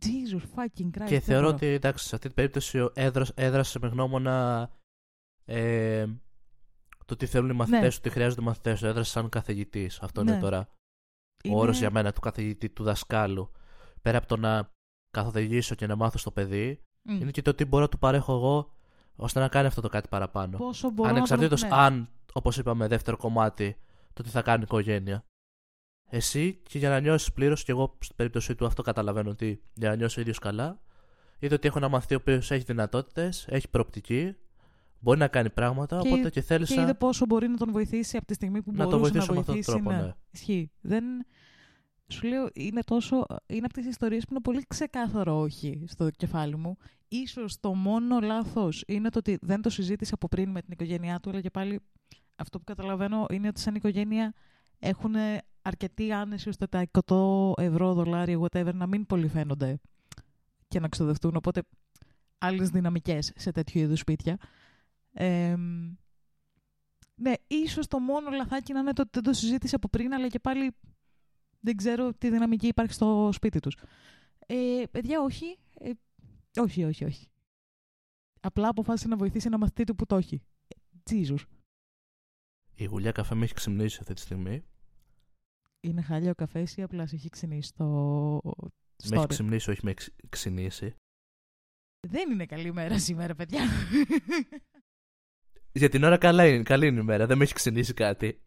Jesus fucking Christ. Και θεωρώ ότι, εντάξει, σε αυτή την περίπτωση έδρασε με γνώμονα το τι θέλουν οι μαθητές, ναι, ότι χρειάζονται οι μαθητές. Έδρασε σαν καθηγητής. Αυτό, ναι, είναι τώρα ο όρος για μένα του καθηγητή, του δασκάλου. Πέρα από το να καθοδηγήσω και να μάθω στο παιδί, είναι και το τι μπορώ να του παρέχω εγώ ώστε να κάνει αυτό το κάτι παραπάνω. Ανεξαρτήτως αν, όπως είπαμε, δεύτερο κομμάτι, το τι θα κάνει η οικογένεια. Εσύ, και για να νιώσεις πλήρως, και εγώ στην περίπτωση του αυτό καταλαβαίνω, ότι για να νιώσεις ο ίδιος καλά, είδε ότι έχω ένα μαθητή ο οποίος έχει δυνατότητες, έχει προοπτική, μπορεί να κάνει πράγματα. Και οπότε και θέλησα. Και είδε πόσο μπορεί να τον βοηθήσει από τη στιγμή που μπορεί να βοηθήσει. Να τον βοηθήσει με αυτόν τον τρόπο, ναι. Ισχύει. Δεν. Σου λέω, είναι από τις ιστορίες που είναι πολύ ξεκάθαρο όχι στο κεφάλι μου. Ίσως το μόνο λάθος είναι το ότι δεν το συζήτησα από πριν με την οικογένειά του, αλλά και πάλι αυτό που καταλαβαίνω είναι ότι σαν οικογένεια έχουν αρκετή άνεση ώστε τα €100, δολάρια, whatever, να μην πολύ φαίνονται και να ξοδευτούν. Οπότε άλλες δυναμικές σε τέτοιου είδους σπίτια. Ναι, ίσως το μόνο λαθάκι να είναι το ότι δεν το συζήτησε από πριν, αλλά και πάλι δεν ξέρω τι δυναμική υπάρχει στο σπίτι τους. Παιδιά, όχι. Όχι. Απλά αποφάσισε να βοηθήσει ένα μαθητή του που το έχει. Jesus. Η γουλιά καφέ με έχει ξυμνήσει αυτή τη στιγμή. Είναι χάλια ο καφές ή απλά σε έχει ξυνήσει το story? Με έχει ξυμνήσει, όχι με ξυνήσει. Δεν είναι καλή μέρα σήμερα, παιδιά. Για την ώρα καλά είναι, καλή είναι η μέρα, δεν με έχει ξυνήσει κάτι.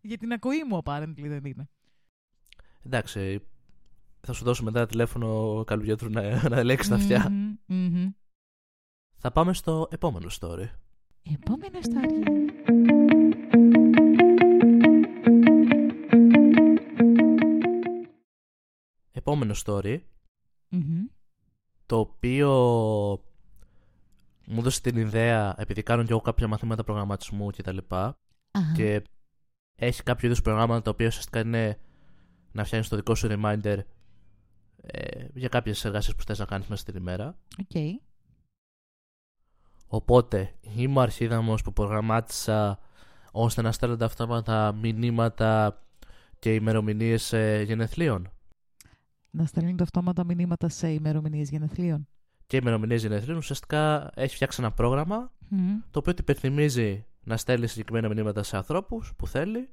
Για την ακοή μου, apparently, δεν είναι. Εντάξει, θα σου δώσω μετά τηλέφωνο Καλουγιέτρου να ελέγξει τα αυτιά. Θα πάμε στο επόμενο story. Επόμενο story. Επόμενο story, το οποίο μου έδωσε την ιδέα, επειδή κάνω και εγώ κάποια μαθήματα προγραμματισμού και τα λοιπά, και έχει κάποιο είδους προγράμματα τα οποία ουσιαστικά είναι να φτιάχνεις το δικό σου reminder για κάποιες εργασίες που θες να κάνεις μέσα στην ημέρα. Okay. Οπότε είμαι ο αρχίδαμος που προγραμμάτισα ώστε να στέλνονται αυτόματα μηνύματα και ημερομηνίες γενεθλίων. Να στέλνουν αυτόματα μηνύματα σε ημερομηνίες γενεθλίων. Και ημερομηνίες γενεθλίων, ουσιαστικά έχει φτιάξει ένα πρόγραμμα το οποίο του υπενθυμίζει να στέλνει συγκεκριμένα μηνύματα σε ανθρώπους που θέλει,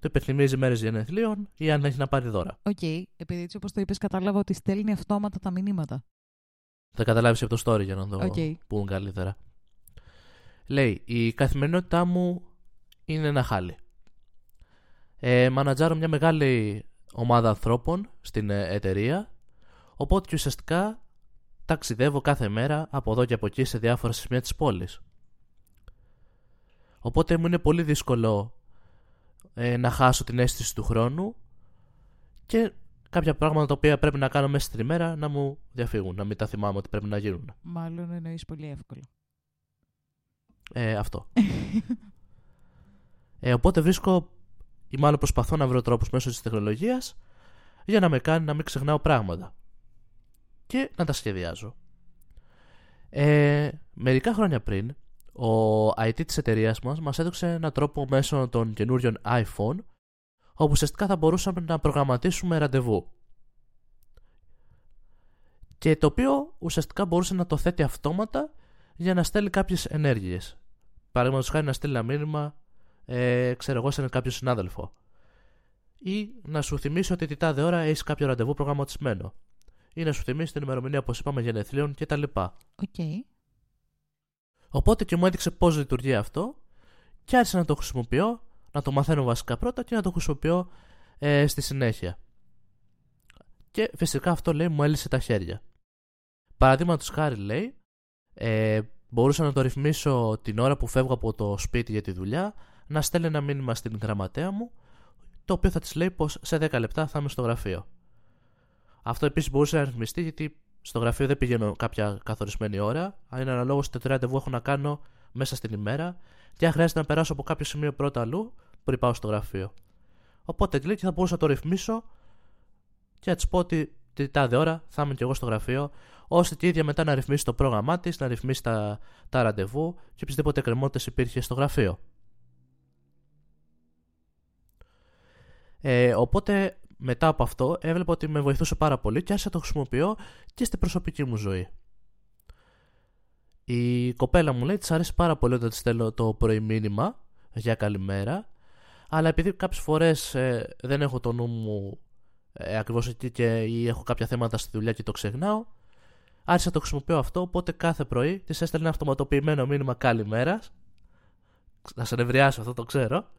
του υπενθυμίζει μέρες γενεθλίων ή αν έχει να πάρει δώρα. Οκ. Επειδή έτσι όπως το είπες, κατάλαβα ότι στέλνει αυτόματα τα μηνύματα. Θα καταλάβεις από το story για να το πούμε καλύτερα. Λέει: η καθημερινότητά μου είναι ένα χάλι. Μανατζάρω μια μεγάλη ομάδα ανθρώπων στην εταιρεία, οπότε και ουσιαστικά ταξιδεύω κάθε μέρα από εδώ και από εκεί σε διάφορα σημεία της πόλης. Οπότε μου είναι πολύ δύσκολο να χάσω την αίσθηση του χρόνου και κάποια πράγματα τα οποία πρέπει να κάνω μέσα στην ημέρα να μου διαφύγουν, να μην τα θυμάμαι ότι πρέπει να γίνουν. Μάλλον εννοείς πολύ εύκολο. Αυτό. Οπότε βρίσκω, ή μάλλον προσπαθώ να βρω τρόπους μέσω της τεχνολογίας για να με κάνει να μην ξεχνάω πράγματα και να τα σχεδιάζω. Μερικά χρόνια πριν, ο IT της εταιρείας μας έδειξε έναν τρόπο μέσω των καινούριων iPhone, όπου ουσιαστικά θα μπορούσαμε να προγραμματίσουμε ραντεβού. Και το οποίο ουσιαστικά μπορούσε να το θέτει αυτόματα για να στέλνει κάποιες ενέργειες. Παραδείγματος χάρη να στέλνει ένα μήνυμα, ξέρω εγώ, σε κάποιο συνάδελφο, ή να σου θυμίσει ότι τη τάδε ώρα έχεις κάποιο ραντεβού προγραμματισμένο, ή να σου θυμίσει την ημερομηνία, όπως είπαμε, γενεθλίων κτλ. Οπότε και μου έδειξε πώς λειτουργεί αυτό και άρχισα να το χρησιμοποιώ, να το μαθαίνω βασικά πρώτα και να το χρησιμοποιώ στη συνέχεια. Και φυσικά αυτό, λέει, μου έλυσε τα χέρια. Παραδείγματος χάρη, λέει, μπορούσα να το ρυθμίσω την ώρα που φεύγω από το σπίτι για τη δουλειά, να στέλνει ένα μήνυμα στην γραμματέα μου, το οποίο θα της λέει πως σε 10 λεπτά θα είμαι στο γραφείο. Αυτό επίσης μπορούσε να ρυθμιστεί, γιατί στο γραφείο δεν πηγαίνω κάποια καθορισμένη ώρα, αν είναι αναλόγως το ραντεβού έχω να κάνω μέσα στην ημέρα, και αν χρειάζεται να περάσω από κάποιο σημείο πρώτα αλλού, πριν πάω στο γραφείο. Οπότε λέει και θα μπορούσα να το ρυθμίσω και να της πω ότι τη τάδε ώρα θα είμαι και εγώ στο γραφείο, ώστε και η ίδια μετά να ρυθμίσει το πρόγραμμά της, να ρυθμίσει τα ραντεβού και οποιασδήποτε εκκρεμότητες υπήρχε στο γραφείο. Οπότε μετά από αυτό έβλεπα ότι με βοηθούσε πάρα πολύ και άρχισα να το χρησιμοποιώ και στην προσωπική μου ζωή. Η κοπέλα μου λέει της αρέσει πάρα πολύ όταν της στέλνω το πρωί μήνυμα για καλημέρα, αλλά επειδή κάποιες φορές δεν έχω το νου μου ακριβώς εκεί ή έχω κάποια θέματα στη δουλειά και το ξεχνάω, άρχισα να το χρησιμοποιώ αυτό, οπότε κάθε πρωί της έστελνε ένα αυτοματοποιημένο μήνυμα καλημέρας, να σε νευριάσω αυτό το ξέρω,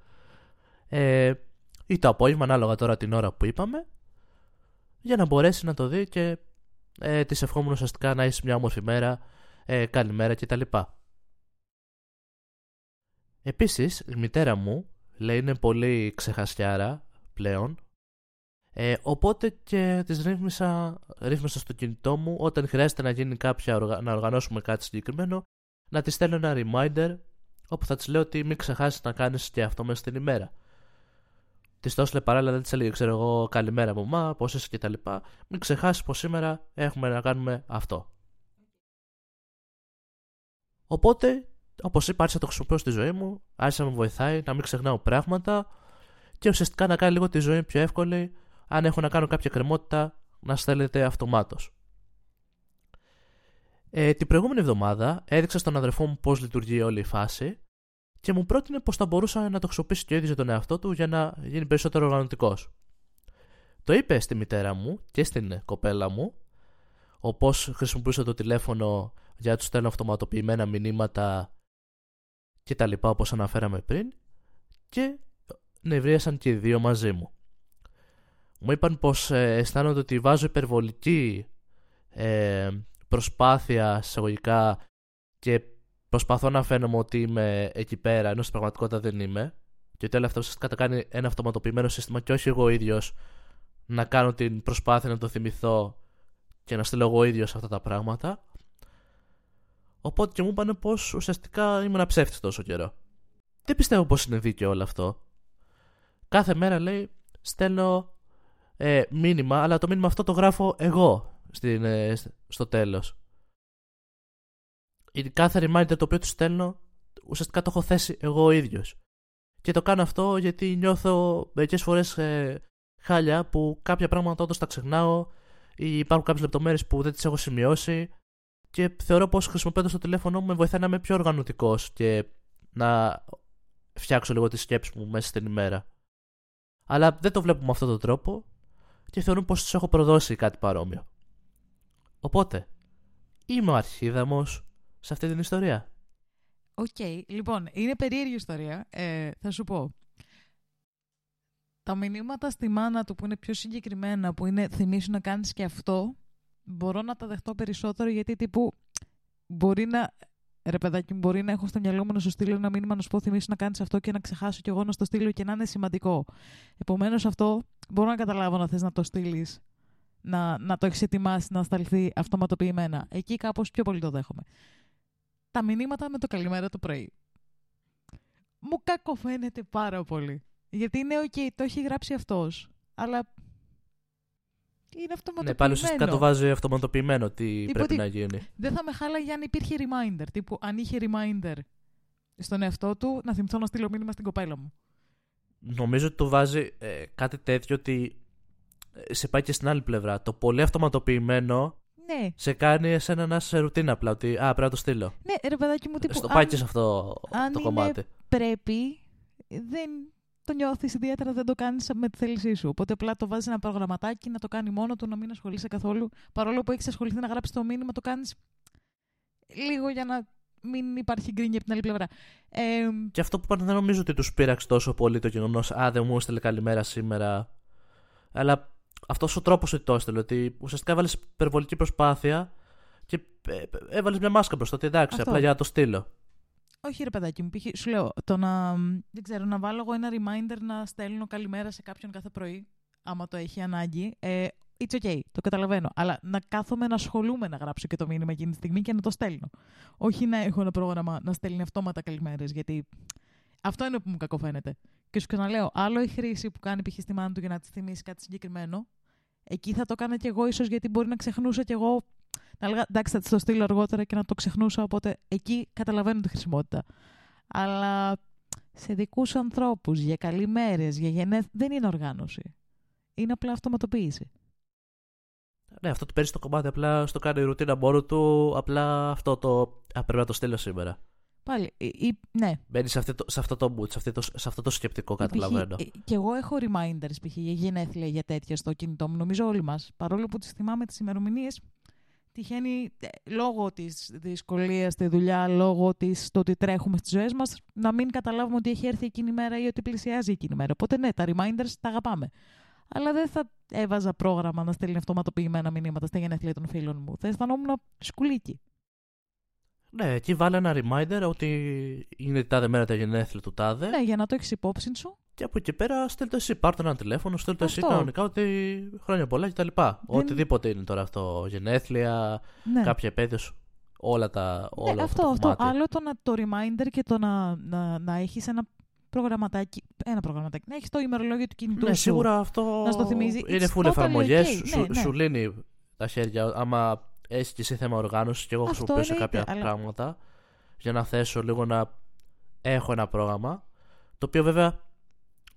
ή το απόγευμα ανάλογα τώρα την ώρα που είπαμε, για να μπορέσει να το δει και της ευχόμουν ουσιαστικά να είσαι μια όμορφη μέρα, καλημέρα κτλ. Επίσης η μητέρα μου, λέει, είναι πολύ ξεχασιάρα πλέον, οπότε και της ρύθμισα στο κινητό μου όταν χρειάζεται να γίνει να οργανώσουμε κάτι συγκεκριμένο, να της στέλνω ένα reminder όπου θα της λέω ότι μην ξεχάσεις να κάνεις και αυτό μέσα στην ημέρα. Της το έστειλε παράλληλα, δεν της έλεγε καλημέρα μωμά, πώς είσαι κτλ. Μην ξεχάσεις πως σήμερα έχουμε να κάνουμε αυτό. Οπότε, όπως είπα, άρχισα να το χρησιμοποιώ στη ζωή μου, άρχισα να με βοηθάει να μην ξεχνάω πράγματα και ουσιαστικά να κάνει λίγο τη ζωή πιο εύκολη. Αν έχω να κάνω κάποια κρεμότητα, να στέλνεται αυτομάτως. Την προηγούμενη εβδομάδα έδειξα στον αδερφό μου πώς λειτουργεί όλη η φάση και μου πρότεινε πως θα μπορούσα να το χρησιμοποιήσει και ο ίδιος για τον εαυτό του για να γίνει περισσότερο οργανωτικός. Το είπε στη μητέρα μου και στην κοπέλα μου, όπως χρησιμοποιούσα το τηλέφωνο για να τους στέλνω αυτοματοποιημένα μηνύματα και τα λοιπά, όπως αναφέραμε πριν, και νευρίασαν και οι δύο μαζί μου. Μου είπαν πως αισθάνονται ότι βάζω υπερβολική προσπάθεια εισαγωγικά και προσπαθώ να φαίνομαι ότι είμαι εκεί πέρα, ενώ στην πραγματικότητα δεν είμαι, και ότι όλα αυτά ουσιαστικά τα κάνει ένα αυτοματοποιημένο σύστημα και όχι εγώ ίδιος να κάνω την προσπάθεια να το θυμηθώ και να στείλω εγώ ίδιος αυτά τα πράγματα. Οπότε και μου είπαν πως ουσιαστικά ήμουν ψεύτης τόσο καιρό. Δεν πιστεύω πως είναι δίκαιο όλο αυτό. Κάθε μέρα, λέει, στέλνω μήνυμα, αλλά το μήνυμα αυτό το γράφω εγώ στο τέλος. Κάθε reminder το οποίο του στέλνω ουσιαστικά το έχω θέσει εγώ ο ίδιος. Και το κάνω αυτό γιατί νιώθω μερικές φορές χάλια που κάποια πράγματα όντως τα ξεχνάω ή υπάρχουν κάποιες λεπτομέρειες που δεν τις έχω σημειώσει και θεωρώ πως χρησιμοποιώντας το τηλέφωνο μου με βοηθάει να είμαι πιο οργανωτικός και να φτιάξω λίγο τη σκέψη μου μέσα στην ημέρα. Αλλά δεν το βλέπω με αυτόν τον τρόπο και θεωρούν πως τους έχω προδώσει κάτι παρόμοιο. Οπότε, είμαι ο αρχίδαμος σε αυτή την ιστορία. Λοιπόν, είναι περίεργη ιστορία. Θα σου πω. Τα μηνύματα στη μάνα του που είναι πιο συγκεκριμένα, που είναι θυμίσου να κάνεις και αυτό, μπορώ να τα δεχτώ περισσότερο γιατί τύπου μπορεί να... Ρε παιδάκι μου, μπορεί να έχω στο μυαλό μου να σου στείλω ένα μήνυμα να σου πω θυμίσου να κάνεις αυτό και να ξεχάσω κι εγώ να στο στείλω και να είναι σημαντικό. Επομένως αυτό μπορώ να καταλάβω να θες να το στείλεις, να το έχεις ετοιμάσει, να σταλθεί αυτοματοποιημένα. Εκεί κάπως πιο πολύ το δέχομαι. Τα μηνύματα με το καλημέρα το πρωί. Μου κακοφαίνεται πάρα πολύ. Γιατί είναι το έχει γράψει αυτός, αλλά... Είναι αυτοματοποιημένο. Ναι, πάλι ουσιαστικά το βάζει αυτοματοποιημένο τι πρέπει να γίνει. Δεν θα με χάλαγε αν υπήρχε reminder. Τύπου αν είχε reminder στον εαυτό του, να θυμηθώ να στείλω μήνυμα στην κοπέλα μου. Νομίζω ότι το βάζει κάτι τέτοιο ότι σε πάει και στην άλλη πλευρά. Το πολύ αυτοματοποιημένο σε κάνει εσένα να σε ρουτίνα απλά. Ότι πρέπει να το στείλω. Ναι, ρε παιδάκι μου, τύπου. Στο πάει και σε αυτό το κομμάτι. Αν πρέπει, δεν. Το νιώθεις ιδιαίτερα, δεν το κάνεις με τη θέλησή σου. Οπότε απλά το βάζεις ένα προγραμματάκι να το κάνει μόνο του, να μην ασχολείσαι καθόλου. Παρόλο που έχεις ασχοληθεί να γράψεις το μήνυμα, το κάνεις λίγο για να μην υπάρχει γκρίνια από την άλλη πλευρά. Και αυτό που είπατε δεν νομίζω ότι τους πείραξε τόσο πολύ το γεγονός «Α, δεν μου έστειλε καλημέρα σήμερα». Αλλά αυτός ο τρόπος ότι το έστειλε, ότι ουσιαστικά έβαλες υπερβολική προσπάθεια και έβαλες μια μάσκα μπροστά. Ότι εντάξει, απλά για να το στείλω. Όχι ρε παιδάκι μου, σου λέω, το να, δεν ξέρω, να βάλω εγώ ένα reminder να στέλνω καλημέρα σε κάποιον κάθε πρωί, άμα το έχει ανάγκη. It's okay, το καταλαβαίνω. Αλλά να κάθομαι να ασχολούμαι να γράψω και το μήνυμα εκείνη τη στιγμή και να το στέλνω. Όχι να έχω ένα πρόγραμμα να στέλνει αυτόματα καλημέρες, γιατί αυτό είναι που μου κακοφαίνεται. Και σου ξαναλέω, άλλο η χρήση που κάνει π.χ. στη μάνα του για να τη θυμίσει κάτι συγκεκριμένο, εκεί θα το έκανα κι εγώ ίσως γιατί μπορεί να ξεχνούσα κι εγώ. Να λέγα, εντάξει, θα τη το στείλω αργότερα και να το ξεχνούσα, οπότε εκεί καταλαβαίνω τη χρησιμότητα. Αλλά σε δικούς ανθρώπους, για καλημέρες, για γενέθλια, δεν είναι οργάνωση. Είναι απλά αυτοματοποίηση. Ναι, αυτό το παίρνει το κομμάτι, απλά στο κάνει η ρουτίνα μόνο του, απλά αυτό το πρέπει να το στείλω σήμερα. Πάλι, ναι. Μπαίνει σε αυτό το mood, σε αυτό το σκεπτικό, καταλαβαίνω. Και εγώ έχω reminders, π.χ. για γενέθλια, για τέτοια στο κινητό μου, νομίζω όλοι μας. Παρόλο που τις θυμάμαι τις ημερομηνίες, τυχαίνει λόγω της δυσκολίας στη δουλειά, λόγω της το ότι τρέχουμε στις ζωές μας, να μην καταλάβουμε ότι έχει έρθει εκείνη η μέρα ή ότι πλησιάζει εκείνη η μέρα. Οπότε ναι, τα reminders τα αγαπάμε. Αλλά δεν θα έβαζα πρόγραμμα να στέλνει αυτοματοποιημένα μηνύματα στα γενέθλια των φίλων μου. Θα αισθανόμουν σκουλίκι. Ναι, εκεί βάλε ένα reminder ότι είναι τάδε μέρα τα γενέθλια του τάδε. Ναι, για να το έχεις υπόψη σου. Και από εκεί πέρα στέλνει εσύ. Πάρτε ένα τηλέφωνο, στέλνει εσύ κανονικά ότι χρόνια πολλά κτλ. Δεν... Οτιδήποτε είναι τώρα αυτό. Γενέθλια, ναι. Κάποια επέτειος. Όλα τα. Όλα ναι, αυτό. Άλλο το reminder και το να έχεις ένα. Προγραμματάκι. Να έχεις το ημερολόγιο του κινητού. Ναι, σίγουρα αυτό να θυμίζει, είναι full εφαρμογές. Okay. Σου λύνει τα χέρια. Άμα έχει και εσύ θέμα οργάνωσης και εγώ χρησιμοποιήσω κάποια πράγματα για να θέσω λίγο να έχω ένα πρόγραμμα. Το οποίο βέβαια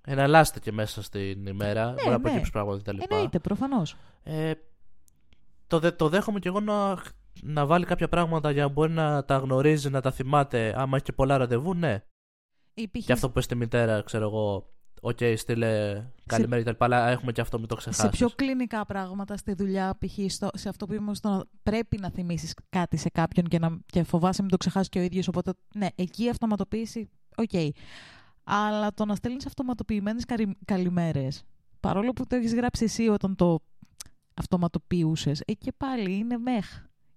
εναλλάσσεται μέσα στην ημέρα. Ναι, μπορεί να προκύψει πράγματα κτλ. Εννοείται, προφανώς. Το δέχομαι κι εγώ να βάλει κάποια πράγματα για να μπορεί να τα γνωρίζει, να τα θυμάται. Άμα έχει και πολλά ραντεβού, ναι. Και αυτό που πες στη μητέρα, ξέρω εγώ, στείλε καλημέρα κτλ. Αλλά έχουμε και αυτό, μην το ξεχάσεις. Σε πιο κλινικά πράγματα, στη δουλειά, π.χ. σε αυτό που είπαμε, να πρέπει να θυμίσεις κάτι σε κάποιον και φοβάσαι μην το ξεχάσεις και ο ίδιος. Οπότε, ναι, εκεί η αυτοματοποίηση, okay. Αλλά το να στέλνεις αυτοματοποιημένες καλημέρες, παρόλο που το έχεις γράψει εσύ όταν το αυτοματοποιούσες, και πάλι είναι μεχ.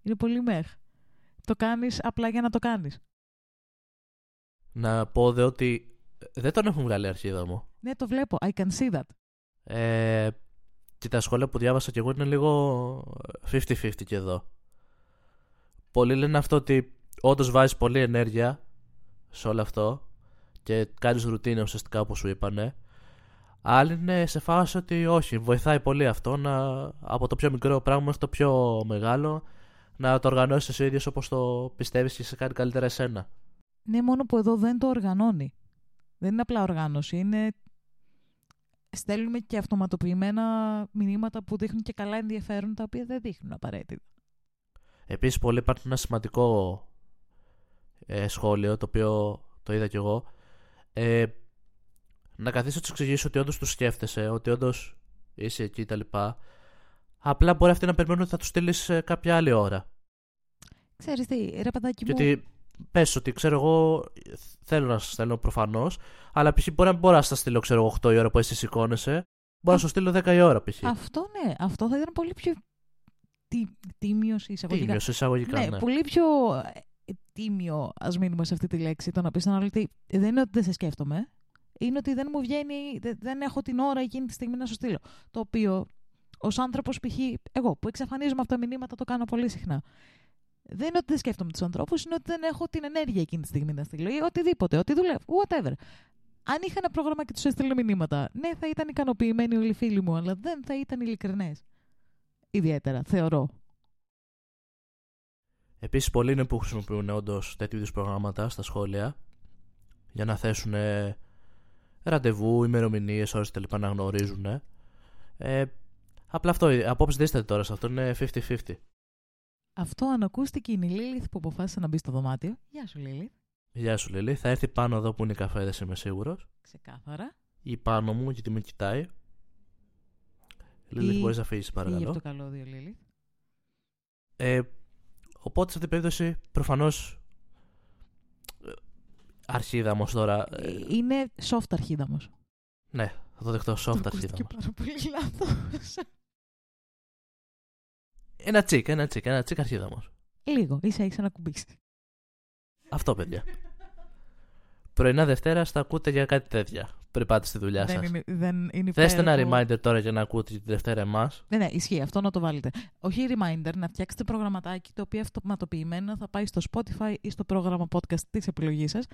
Είναι πολύ μεχ. Το κάνεις απλά για να το κάνεις. Να πω δε ότι δεν τον έχουν βγάλει αρχίδα μου. Ναι, το βλέπω. I can see that. Και τα σχόλια που διάβασα κι εγώ είναι λίγο 50-50 και εδώ. Πολλοί λένε αυτό ότι όντως βάζεις πολλή ενέργεια σε όλο αυτό και κάνεις ρουτίνα ουσιαστικά όπως σου είπανε. Άλλοι είναι σε φάση ότι όχι, βοηθάει πολύ αυτό από το πιο μικρό πράγμα στο πιο μεγάλο να το οργανώσεις εσύ ίδιος όπως το πιστεύεις και σε κάνει καλύτερα εσένα. Ναι, μόνο που εδώ δεν το οργανώνει. Δεν είναι απλά οργάνωση. Στέλνουμε και αυτοματοποιημένα μηνύματα που δείχνουν και καλά ενδιαφέρον, τα οποία δεν δείχνουν απαραίτητα. Επίσης, πολύ υπάρχει ένα σημαντικό σχόλιο, το οποίο το είδα κι εγώ. Να καθίσω να τους εξηγήσω ότι όντως τους σκέφτεσαι, ότι όντως είσαι εκεί κτλ. Απλά μπορεί αυτοί να περιμένουν ότι θα τους στείλεις κάποια άλλη ώρα. Ξέρεις τι, ρε παιδάκι μου... Πες ότι ξέρω εγώ, θέλω να σας στέλνω προφανώς, αλλά π.χ. μπορεί να μην μπορώ να σας στείλω, ξέρω εγώ, 8 η ώρα που εσύ σηκώνεσαι. Μπορώ να σου στείλω 10 η ώρα π.χ. Αυτό ναι, αυτό θα ήταν πολύ πιο τίμιος εισαγωγικά. Τίμιος εισαγωγικά, ναι. Πολύ πιο τίμιο, ας μείνουμε σε αυτή τη λέξη, το να πεις στον ότι δεν είναι ότι δεν σε σκέφτομαι, είναι ότι δεν μου βγαίνει, δεν έχω την ώρα εκείνη τη στιγμή να σου στείλω. Το οποίο ως άνθρωπος π.χ. εγώ που εξαφανίζομαι από τα μηνύματα το κάνω πολύ συχνά. Δεν είναι ότι δεν σκέφτομαι τους ανθρώπους, είναι ότι δεν έχω την ενέργεια εκείνη τη στιγμή να στείλω ή οτιδήποτε, ό,τι δουλεύω, whatever. Αν είχα ένα πρόγραμμα και τους έστειλε μηνύματα, ναι, θα ήταν ικανοποιημένοι όλοι οι φίλοι μου, αλλά δεν θα ήταν ειλικρινές. Ιδιαίτερα, θεωρώ. Επίσης, πολλοί είναι που χρησιμοποιούν όντως τέτοιου είδους προγράμματα στα σχόλια για να θέσουν ραντεβού, ημερομηνίες, ώρες κτλ. Να γνωρίζουν. Απλά αυτό, απόψε δίσταται τώρα σε αυτό, είναι 50-50. Αυτό ανακούστηκε είναι η Λίλιθ που αποφάσισε να μπει στο δωμάτιο. Γεια σου, Λίλιθ. Γεια σου, Λίλιθ. Θα έρθει πάνω εδώ που είναι οι καφέδες, είμαι σίγουρος. Ξεκάθαρα. Ή πάνω μου, γιατί με κοιτάει. Λίλιθ, μπορείς να φύγεις, παρακαλώ. Ή από το καλώδιο, Λίλιθ. Οπότε σε αυτή την περίπτωση προφανώς αρχίδαμος τώρα. Είναι soft αρχίδαμος. Ναι, θα το δεχτώ, soft αρχίδαμος. Πάρα πολύ λάθος. Ένα τσικ αρχίδαμος. Λίγο, ίσα να κουμπίσει. Αυτό, παιδιά. Πρωινά Δευτέρα θα ακούτε για κάτι τέτοια. Πριν πάτε στη δουλειά σας. Θέστε ένα reminder τώρα για να ακούτε τη Δευτέρα εμάς. Ναι, ισχύει. Αυτό να το βάλετε. Όχι reminder, να φτιάξετε προγραμματάκι το οποίο αυτοματοποιημένα θα πάει στο Spotify ή στο πρόγραμμα podcast της επιλογής σας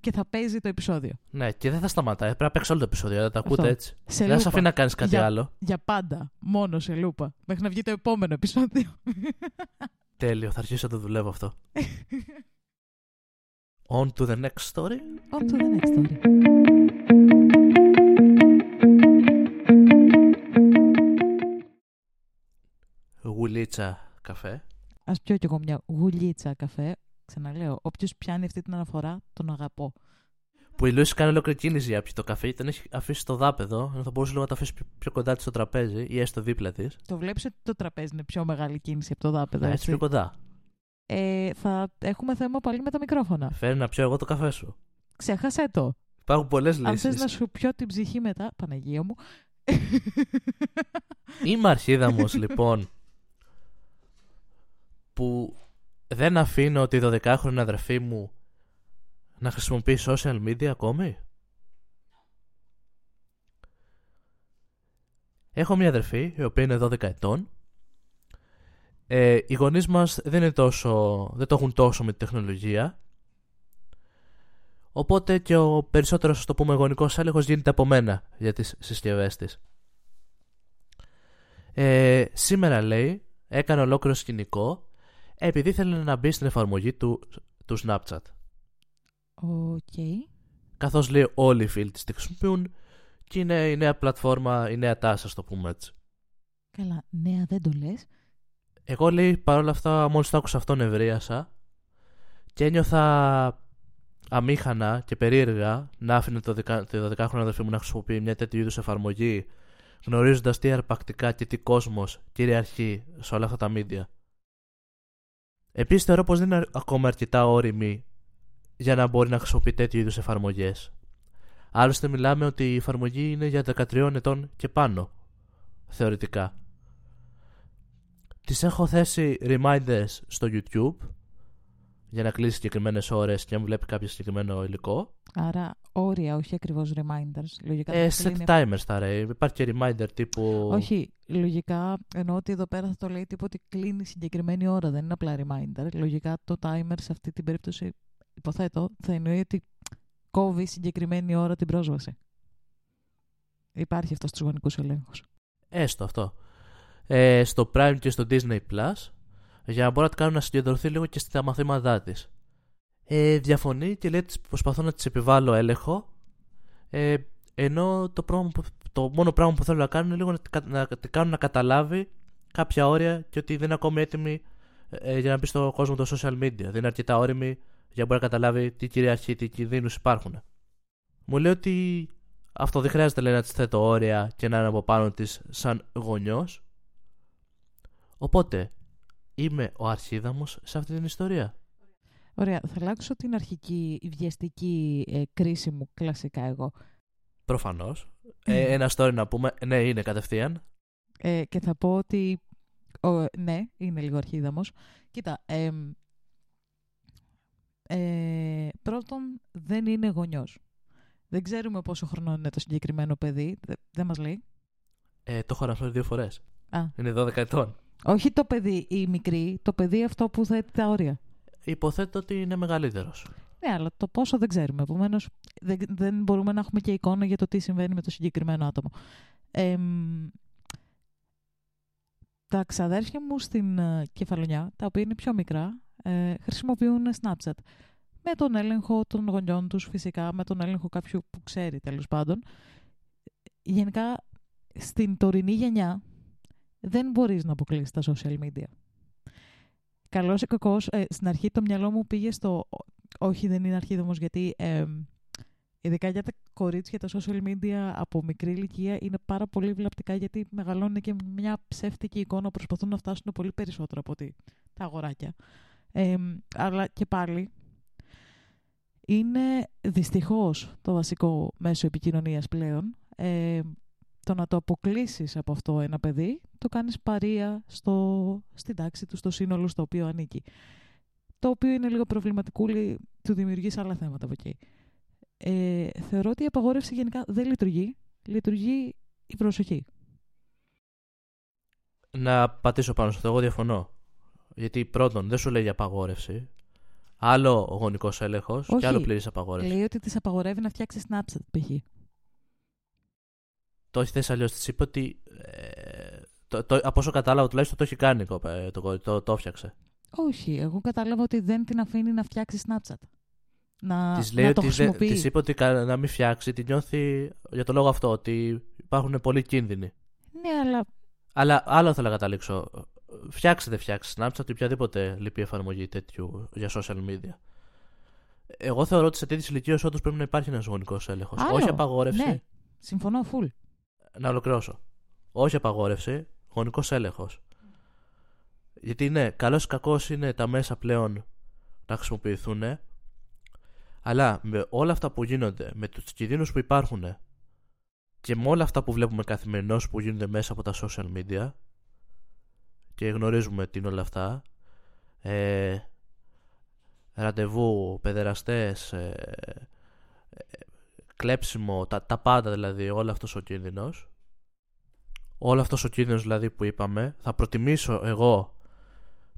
και θα παίζει το επεισόδιο. Ναι, και δεν θα σταματάει. Πρέπει να παίξει όλο το επεισόδιο. Θα τα ακούτε αυτό. Έτσι. Δεν θα σας αφήνει να κάνεις κάτι άλλο. Για πάντα. Μόνο σε λούπα. Μέχρι να βγει το επόμενο επεισόδιο. Τέλειο. Θα αρχίσω να το δουλεύω αυτό. On to the next story. Γουλίτσα καφέ. Ας πιω κι εγώ μια γουλίτσα καφέ. Ξαναλέω, όποιος πιάνει αυτή την αναφορά, τον αγαπώ. Που η Λούση κάνει ολόκληρη κίνηση για πιει το καφέ, γιατί τον έχει αφήσει στο δάπεδο, ενώ θα μπορούσε λίγο να το αφήσει πιο κοντά της στο τραπέζι ή έστω δίπλα της. Το βλέπεις ότι το τραπέζι είναι πιο μεγάλη κίνηση από το δάπεδο. Ναι, έτσι πιο κοντά. Θα έχουμε θέμα πάλι με τα μικρόφωνα. Φέρνει να πιω εγώ το καφέ σου. Ξέχασέ το. Υπάρχουν πολλές λύσεις. Αν θες να σου πιω την ψυχή μετά, Παναγία μου. Είμαι αρχίδαμος λοιπόν, που δεν αφήνω τη 12χρονη αδερφή μου να χρησιμοποιεί social media ακόμη. Έχω μια αδερφή η οποία είναι 12 ετών. Οι γονείς μας δεν το έχουν τόσο με τη τεχνολογία. Οπότε και ο περισσότερος, το πούμε, γονικός έλεγχος γίνεται από μένα για τις συσκευές της. Σήμερα, λέει, έκανε ολόκληρο σκηνικό επειδή ήθελε να μπει στην εφαρμογή του Snapchat. Okay. Καθώς, λέει, όλοι οι φίλοι της τη χρησιμοποιούν και είναι η νέα πλατφόρμα, η νέα τάση, ας το πούμε έτσι. Καλά, νέα δεν το λες. Εγώ, λέει, παρόλα αυτά, μόλις το άκουσα αυτόν ευρίασα και ένιωθα αμήχανα και περίεργα να άφηνε τη 12χρονη αδερφή μου να χρησιμοποιεί μια τέτοιου είδους εφαρμογή, γνωρίζοντας τι αρπακτικά και τι κόσμος κυριαρχεί σε όλα αυτά τα media. Επίσης, θεωρώ πως δεν είναι ακόμα αρκετά όριμη για να μπορεί να χρησιμοποιεί τέτοιου είδους εφαρμογές. Άλλωστε, μιλάμε ότι η εφαρμογή είναι για 13 ετών και πάνω, θεωρητικά. Της έχω θέσει reminders στο YouTube για να κλείσει συγκεκριμένες ώρες και να βλέπει κάποιο συγκεκριμένο υλικό. Άρα όρια, όχι ακριβώς reminders. Λογικά set timers θα λέει. Υπάρχει και reminder τύπου. Όχι, λογικά εννοώ ότι εδώ πέρα θα το λέει τύπου ότι κλείνει συγκεκριμένη ώρα. Δεν είναι απλά reminder. Λογικά το timer σε αυτή την περίπτωση, υποθέτω, θα εννοεί ότι κόβει συγκεκριμένη ώρα την πρόσβαση. Υπάρχει αυτό στους γονικούς ελέγχους. Έστω αυτό. Στο Prime και στο Disney Plus για να μπορώ να την κάνω να συγκεντρωθεί λίγο και στα μαθήματά της. Διαφωνεί και λέει ότι προσπαθώ να της επιβάλλω έλεγχο, ενώ το μόνο πράγμα που θέλω να κάνω είναι λίγο να την κάνω να καταλάβει κάποια όρια και ότι δεν είναι ακόμη έτοιμη για να μπει στον κόσμο των social media. Δεν είναι αρκετά όριμη για να μπορεί να καταλάβει τι κυριαρχεί, τι κινδύνους υπάρχουν. Μου λέει ότι αυτό δεν χρειάζεται, λέει, να της θέτω όρια και να είναι από πάνω της σαν γονιός. Οπότε, είμαι ο αρχίδαμος σε αυτή την ιστορία. Ωραία, θα αλλάξω την αρχική βιαστική κρίση μου κλασικά εγώ. Προφανώς. Ένα story να πούμε, ναι, είναι κατευθείαν. Και θα πω ότι, ναι, είναι λίγο αρχίδαμος. Κοίτα, πρώτον, δεν είναι γονιός. Δεν ξέρουμε πόσο χρονών είναι το συγκεκριμένο παιδί, δεν μας λέει. Το έχω αναφέρει 2 φορές. Α. Είναι 12 ετών. Όχι το παιδί ή μικρή, το παιδί αυτό που θέτει τα όρια. Υποθέτω ότι είναι μεγαλύτερος. Ναι, αλλά το πόσο δεν ξέρουμε. Επομένως, δεν μπορούμε να έχουμε και εικόνα για το τι συμβαίνει με το συγκεκριμένο άτομο. Τα ξαδέρφια μου στην Κεφαλονιά, τα οποία είναι πιο μικρά, χρησιμοποιούν Snapchat. Με τον έλεγχο των γονιών τους, φυσικά, με τον έλεγχο κάποιου που ξέρει, τέλος πάντων. Γενικά, στην τωρινή γενιά, δεν μπορείς να αποκλείσεις τα social media. Καλώς ή κακώς, στην αρχή το μυαλό μου πήγε στο όχι, δεν είναι αρχίδαμος, γιατί ειδικά για τα κορίτσια τα social media από μικρή ηλικία είναι πάρα πολύ βλαπτικά, γιατί μεγαλώνουν και μια ψεύτικη εικόνα, προσπαθούν να φτάσουν πολύ περισσότερο από τα αγοράκια. Αλλά και πάλι είναι δυστυχώς το βασικό μέσο επικοινωνίας πλέον. Το να το αποκλείσεις από αυτό ένα παιδί, το κάνεις παρία στην τάξη του, στο σύνολο στο οποίο ανήκει. Το οποίο είναι λίγο προβληματικούλη, του δημιουργείς άλλα θέματα από εκεί. Θεωρώ ότι η απαγόρευση γενικά δεν λειτουργεί. Λειτουργεί η προσοχή. Να πατήσω πάνω σε αυτό. Εγώ διαφωνώ. Γιατί πρώτον, δεν σου λέει για απαγόρευση. Άλλο ο γονικός έλεγχος και άλλο πλήρης απαγόρευση. Λέει ότι της απαγορεύει να φτιάξει Snapchat, π.χ. Το έχει θέσει αλλιώς. Της είπε ότι. Από όσο κατάλαβα, τουλάχιστον το έχει κάνει το έφτιαξε. Όχι. Εγώ κατάλαβα ότι δεν την αφήνει να φτιάξει Snapchat. Της είπε ότι να μην φτιάξει. Την νιώθει για το λόγο αυτό. Ότι υπάρχουν πολλοί κίνδυνοι. Ναι, αλλά. Αλλά άλλο θέλω να καταλήξω. Φτιάξτε, Snapchat ή οποιαδήποτε λυπή εφαρμογή τέτοιου για social media. Εγώ θεωρώ ότι σε τέτοιες ηλικίες όντως πρέπει να υπάρχει ένας γονικός έλεγχος. Άλλο. Όχι απαγόρευση. Ναι. Συμφωνώ, φουλ. Να ολοκληρώσω. Όχι απαγόρευση, γονικός έλεγχος. Γιατί ναι, καλός ή κακός είναι τα μέσα πλέον να χρησιμοποιηθούν, αλλά με όλα αυτά που γίνονται, με τους κινδύνους που υπάρχουν και με όλα αυτά που βλέπουμε καθημερινώς που γίνονται μέσα από τα social media και γνωρίζουμε τι είναι όλα αυτά, ραντεβού, παιδεραστές, κλέψιμο, τα πάντα δηλαδή, όλο αυτός ο κίνδυνος. Όλο αυτός ο κίνδυνος δηλαδή που είπαμε, θα προτιμήσω εγώ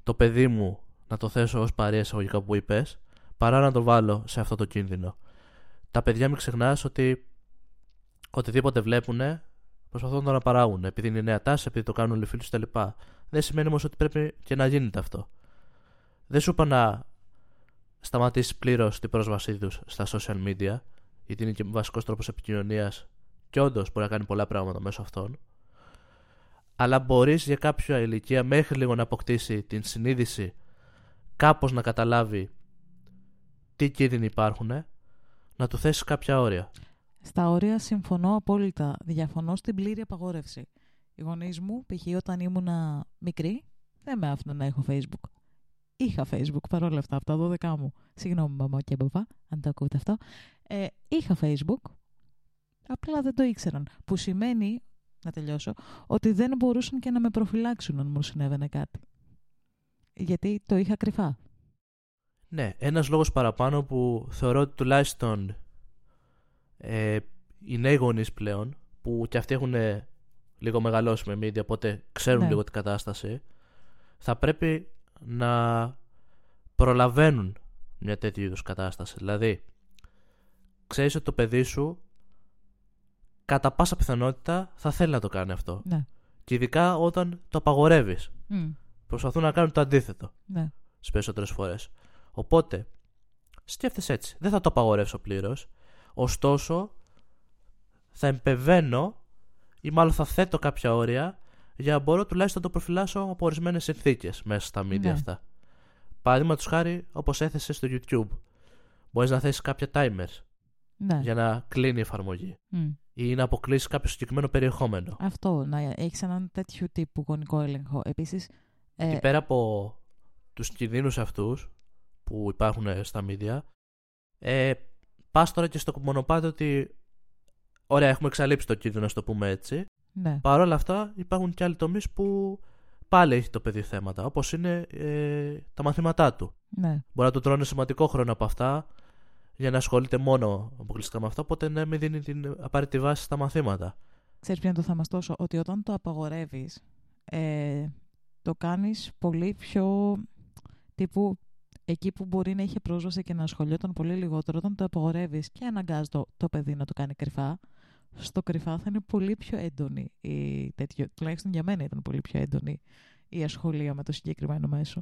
το παιδί μου να το θέσω ως παρέα εισαγωγικά που είπες, παρά να το βάλω σε αυτό το κίνδυνο. Τα παιδιά, μην ξεχνάς ότι οτιδήποτε βλέπουν προσπαθούν να το αναπαράγουν, επειδή είναι νέα τάση, επειδή το κάνουν όλοι φίλους κτλ. Δεν σημαίνει όμως ότι πρέπει και να γίνεται αυτό. Δεν σου είπα να σταματήσεις πλήρως την πρόσβασή τους στα social media, γιατί είναι και βασικός τρόπος επικοινωνίας και όντως μπορεί να κάνει πολλά πράγματα μέσω αυτών. Αλλά μπορείς για κάποια ηλικία μέχρι λίγο να αποκτήσει την συνείδηση, κάπως να καταλάβει τι κίνδυνοι υπάρχουν, να του θέσεις κάποια όρια. Στα όρια συμφωνώ απόλυτα. Διαφωνώ στην πλήρη απαγόρευση. Οι γονείς μου, π.χ. όταν ήμουν μικρή, δεν με άφηναν να έχω Facebook. Είχα Facebook παρόλα αυτά, από τα 12 μου. Συγγνώμη, μαμά και μπαμπά, αν το ακούτε αυτό. Είχα Facebook, απλά δεν το ήξεραν. Που σημαίνει, να τελειώσω, ότι δεν μπορούσαν και να με προφυλάξουν αν μου συνέβαινε κάτι. Γιατί το είχα κρυφά. Ναι, ένας λόγος παραπάνω που θεωρώ ότι τουλάχιστον οι νέοι γονείς πλέον, που και αυτοί έχουν λίγο μεγαλώσει με media, οπότε ξέρουν λίγο την κατάσταση, θα πρέπει να προλαβαίνουν μια τέτοιου είδους κατάσταση. Δηλαδή, ξέρεις ότι το παιδί σου κατά πάσα πιθανότητα θα θέλει να το κάνει αυτό. Ναι. Και ειδικά όταν το απαγορεύεις. Προσπαθούν να κάνουν το αντίθετο. Ναι. Στις περισσότερες φορές. Οπότε, σκέφτεσαι έτσι. Δεν θα το απαγορεύσω πλήρως. Ωστόσο, θα επεμβαίνω ή μάλλον θα θέτω κάποια όρια για να μπορώ τουλάχιστον να το προφυλάσω από ορισμένες συνθήκες μέσα στα media αυτά. Παραδείγματος χάρη, όπως έθεσες στο YouTube, μπορείς να θέσεις κάποια timers για να κλείνει η εφαρμογή. Ή να αποκλείσει κάποιο συγκεκριμένο περιεχόμενο. Αυτό, να έχεις έναν τέτοιου τύπου γονικό έλεγχο. Επίσης. Και πέρα από τους κινδύνους αυτούς που υπάρχουν στα media, πας τώρα και στο μονοπάτι ότι ωραία, έχουμε εξαλείψει το κίνδυνο, να το πούμε έτσι. Ναι. Παρ' όλα αυτά, υπάρχουν και άλλοι τομείς που πάλι έχει το παιδί θέματα, όπως είναι τα μαθήματά του. Ναι. Μπορεί να του τρώνε σημαντικό χρόνο από αυτά, για να ασχολείται μόνο αποκλειστικά με αυτά, οπότε να μην δίνει την απαραίτητη βάση στα μαθήματα. Ξέρεις ποιο είναι το θαυμαστό, ότι όταν το απαγορεύεις, το κάνεις πολύ πιο τύπου εκεί που μπορεί να είχε πρόσβαση και να ασχολιόταν πολύ λιγότερο. Όταν το απαγορεύεις και αναγκάζει το παιδί να το κάνει κρυφά, στο κρυφά θα είναι πολύ πιο έντονη τουλάχιστον για μένα ήταν πολύ πιο έντονη η ασχολία με το συγκεκριμένο μέσο.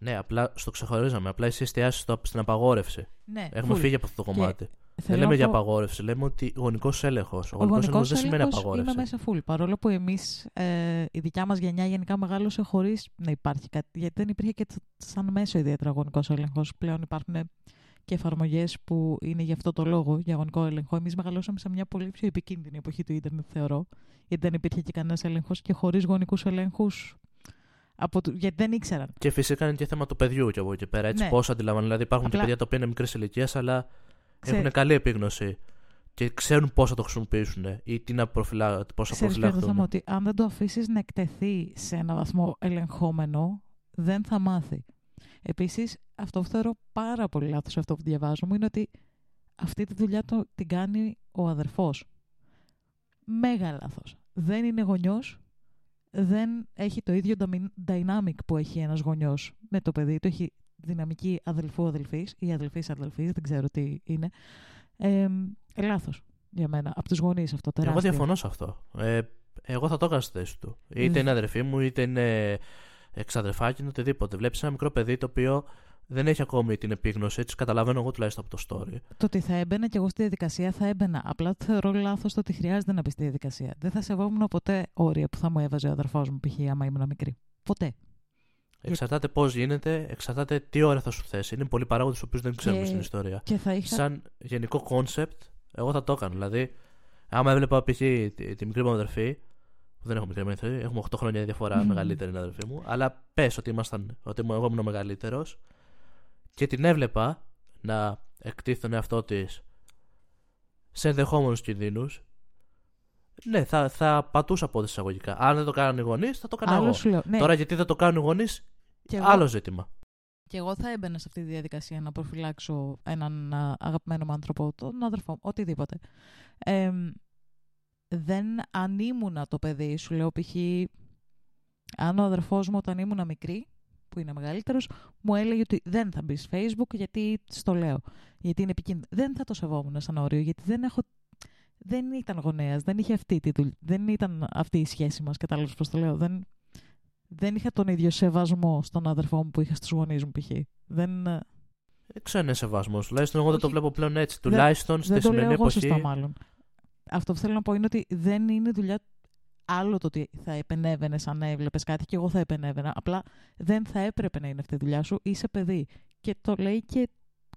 Ναι, απλά στο ξεχωρίζαμε. Απλά εσύ εστιάσεις στην απαγόρευση. Ναι, έχουμε φύγει από αυτό το κομμάτι. Δεν λέμε για απαγόρευση. Λέμε ότι γονικός έλεγχος. Ο γονικός έλεγχος δεν σημαίνει απαγόρευση. Είναι μέσα full. Παρόλο που εμείς, η δικιά μας γενιά γενικά μεγάλωσε χωρίς να υπάρχει κάτι. Γιατί δεν υπήρχε και σαν μέσο ιδιαίτερα γονικός έλεγχος. Πλέον υπάρχουν και εφαρμογές που είναι γι' αυτό το λόγο, για γονικό έλεγχο. Εμείς μεγαλώσαμε σε μια πολύ πιο επικίνδυνη εποχή του Ιντερνετ, θεωρώ. Γιατί δεν υπήρχε και κανένας έλεγχος και χωρίς γονικούς ελέγχους. γιατί δεν ήξεραν. Και φυσικά είναι και θέμα του παιδιού κι από εκεί πέρα. Έτσι, ναι. Πώς αντιλαμβάνουν. Δηλαδή, υπάρχουν και παιδιά τα οποία είναι μικρές ηλικίες, αλλά έχουν καλή επίγνωση και ξέρουν πώς θα το χρησιμοποιήσουν ή τι να προφυλαχθούν. Θέμα ότι αν δεν το αφήσεις να εκτεθεί σε έναν βαθμό ελεγχόμενο, δεν θα μάθει. Επίσης, αυτό που θεωρώ πάρα πολύ λάθος αυτό που διαβάζω μου είναι ότι αυτή τη δουλειά την κάνει ο αδερφός. Μέγα λάθος. Δεν είναι γονιός, δεν έχει το ίδιο dynamic που έχει ένας γονιός με το παιδί. Το έχει δυναμική αδελφού-αδελφής ή αδελφής-αδελφής, δεν ξέρω τι είναι. Λάθος για μένα. Από τους γονείς αυτό τεράστιο. Εγώ διαφωνώ σε αυτό. Εγώ θα το έκανα στη θέση του. Είτε είναι αδερφή μου, είτε είναι εξαδερφάκι, οτιδήποτε. Βλέπεις ένα μικρό παιδί το οποίο δεν έχει ακόμη την επίγνωση, έτσι καταλαβαίνω εγώ τουλάχιστον από το story. Το ότι θα έμπαινα και εγώ στη διαδικασία θα έμπαινα. Απλά το θεωρώ λάθος το ότι χρειάζεται να μπει στη διαδικασία. Δεν θα σεβόμουν ποτέ όρια που θα μου έβαζε ο αδερφός μου, π.χ. άμα ήμουν μικρή. Ποτέ. Εξαρτάται πώς γίνεται, εξαρτάται τι ώρα θα σου θέσει. Είναι πολλοί παράγοντες που δεν ξέρουμε στην ιστορία. Και θα είχα... Σαν γενικό κόνσεπτ, εγώ θα το έκανα. Δηλαδή, άμα έβλεπα π.χ. τη μικρή μου αδερφή. Δεν έχω μικρή αδερφή, έχουμε 8 χρόνια διαφορά, μεγαλύτερη είναι αδερφή μου. Αλλά πες ότι εγώ ήμουν μεγαλύτερος. Και την έβλεπα να εκτίθει τον εαυτό της σε ενδεχόμενους κινδύνους. Ναι, θα πατούσα από ό,τι εισαγωγικά. Αν δεν το κάνανε οι γονείς, θα το έκανα εγώ. Ναι. Τώρα, γιατί δεν το κάνουν οι γονείς, άλλο ζήτημα. Και εγώ θα έμπαινα σε αυτή τη διαδικασία να προφυλάξω έναν αγαπημένο μου άνθρωπο, τον αδερφό μου, οτιδήποτε. Αν ήμουνα το παιδί, σου λέω, π.χ. αν ο αδερφός μου όταν ήμουνα μικρή, που είναι μεγαλύτερος, μου έλεγε ότι δεν θα μπεις Facebook γιατί στο λέω. Γιατί είναι επικίνδυνο. Δεν θα το σεβόμουν σαν όριο, γιατί δεν ήταν γονέας, δεν ήταν αυτή η σχέση μας, κατάλαβες πώς το λέω. Δεν είχα τον ίδιο σεβασμό στον αδερφό μου που είχα στους γονείς μου, π.χ. Δεν ξέρω αν είναι σεβασμός. Τουλάχιστον εγώ δεν το βλέπω πλέον έτσι. Τουλάχιστον στη σημερινή εποχή. Σωστά, μάλλον. Αυτό που θέλω να πω είναι ότι δεν είναι δουλειά. Άλλο το ότι θα επενέβαινες αν έβλεπες κάτι και εγώ θα επενέβαινα. Απλά δεν θα έπρεπε να είναι αυτή η δουλειά σου. Είσαι παιδί. Και το λέει και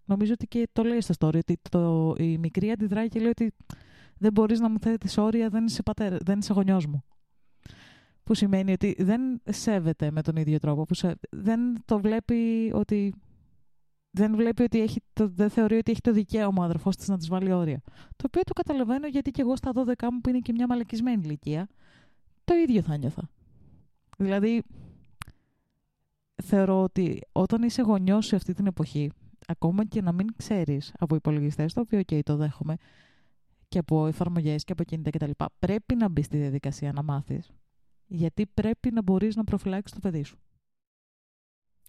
νομίζω ότι και το λέει στα story ότι η μικρή αντιδράει και λέει ότι δεν μπορείς να μου θέτεις όρια, δεν είσαι γονιός μου. Που σημαίνει ότι δεν σέβεται με τον ίδιο τρόπο. Δεν το βλέπει ότι... Δεν βλέπει ότι δεν θεωρεί ότι έχει το δικαίωμα ο αδερφός της να της βάλει όρια. Το οποίο το καταλαβαίνω γιατί και εγώ στα 12 μου που είναι και μια μαλακισμένη ηλικία, το ίδιο θα νιώθα. Δηλαδή, θεωρώ ότι όταν είσαι γονιός σε αυτή την εποχή, ακόμα και να μην ξέρεις από υπολογιστές, το οποίο το δέχομαι, και από εφαρμογές και από κινητά κτλ., πρέπει να μπεις στη διαδικασία να μάθεις, γιατί πρέπει να μπορείς να προφυλάξεις το παιδί σου.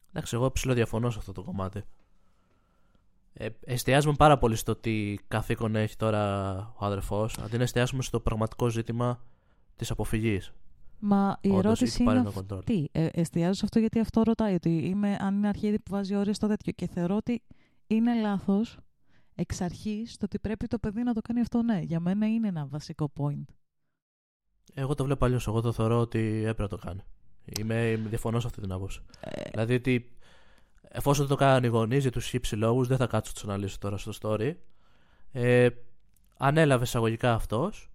Εντάξει, εγώ ψηλοδιαφωνώ σε αυτό το κομμάτι. Εστιάζουμε πάρα πολύ στο τι καθήκον έχει τώρα ο αδερφός, αντί να εστιάσουμε στο πραγματικό ζήτημα της αποφυγής. Μα η ερώτηση είναι αυτή. Εστιάζω σε αυτό γιατί αυτό ρωτάει, ότι αν είναι αρχίδι που βάζει όρια στο τέτοιο. Και θεωρώ ότι είναι λάθος εξ αρχής το ότι πρέπει το παιδί να το κάνει αυτό, ναι. Για μένα είναι ένα βασικό point. Εγώ το βλέπω αλλιώς. Εγώ το θεωρώ ότι έπρεπε να το κάνει. Διαφωνώ σε αυτή την άποψη. Δηλαδή ότι εφόσον το κάνουν οι γονείς για τους χύψη λόγους, δεν θα κάτσω να τους αναλύσω τώρα στο story. Ανέλαβε εισαγωγικά αυτός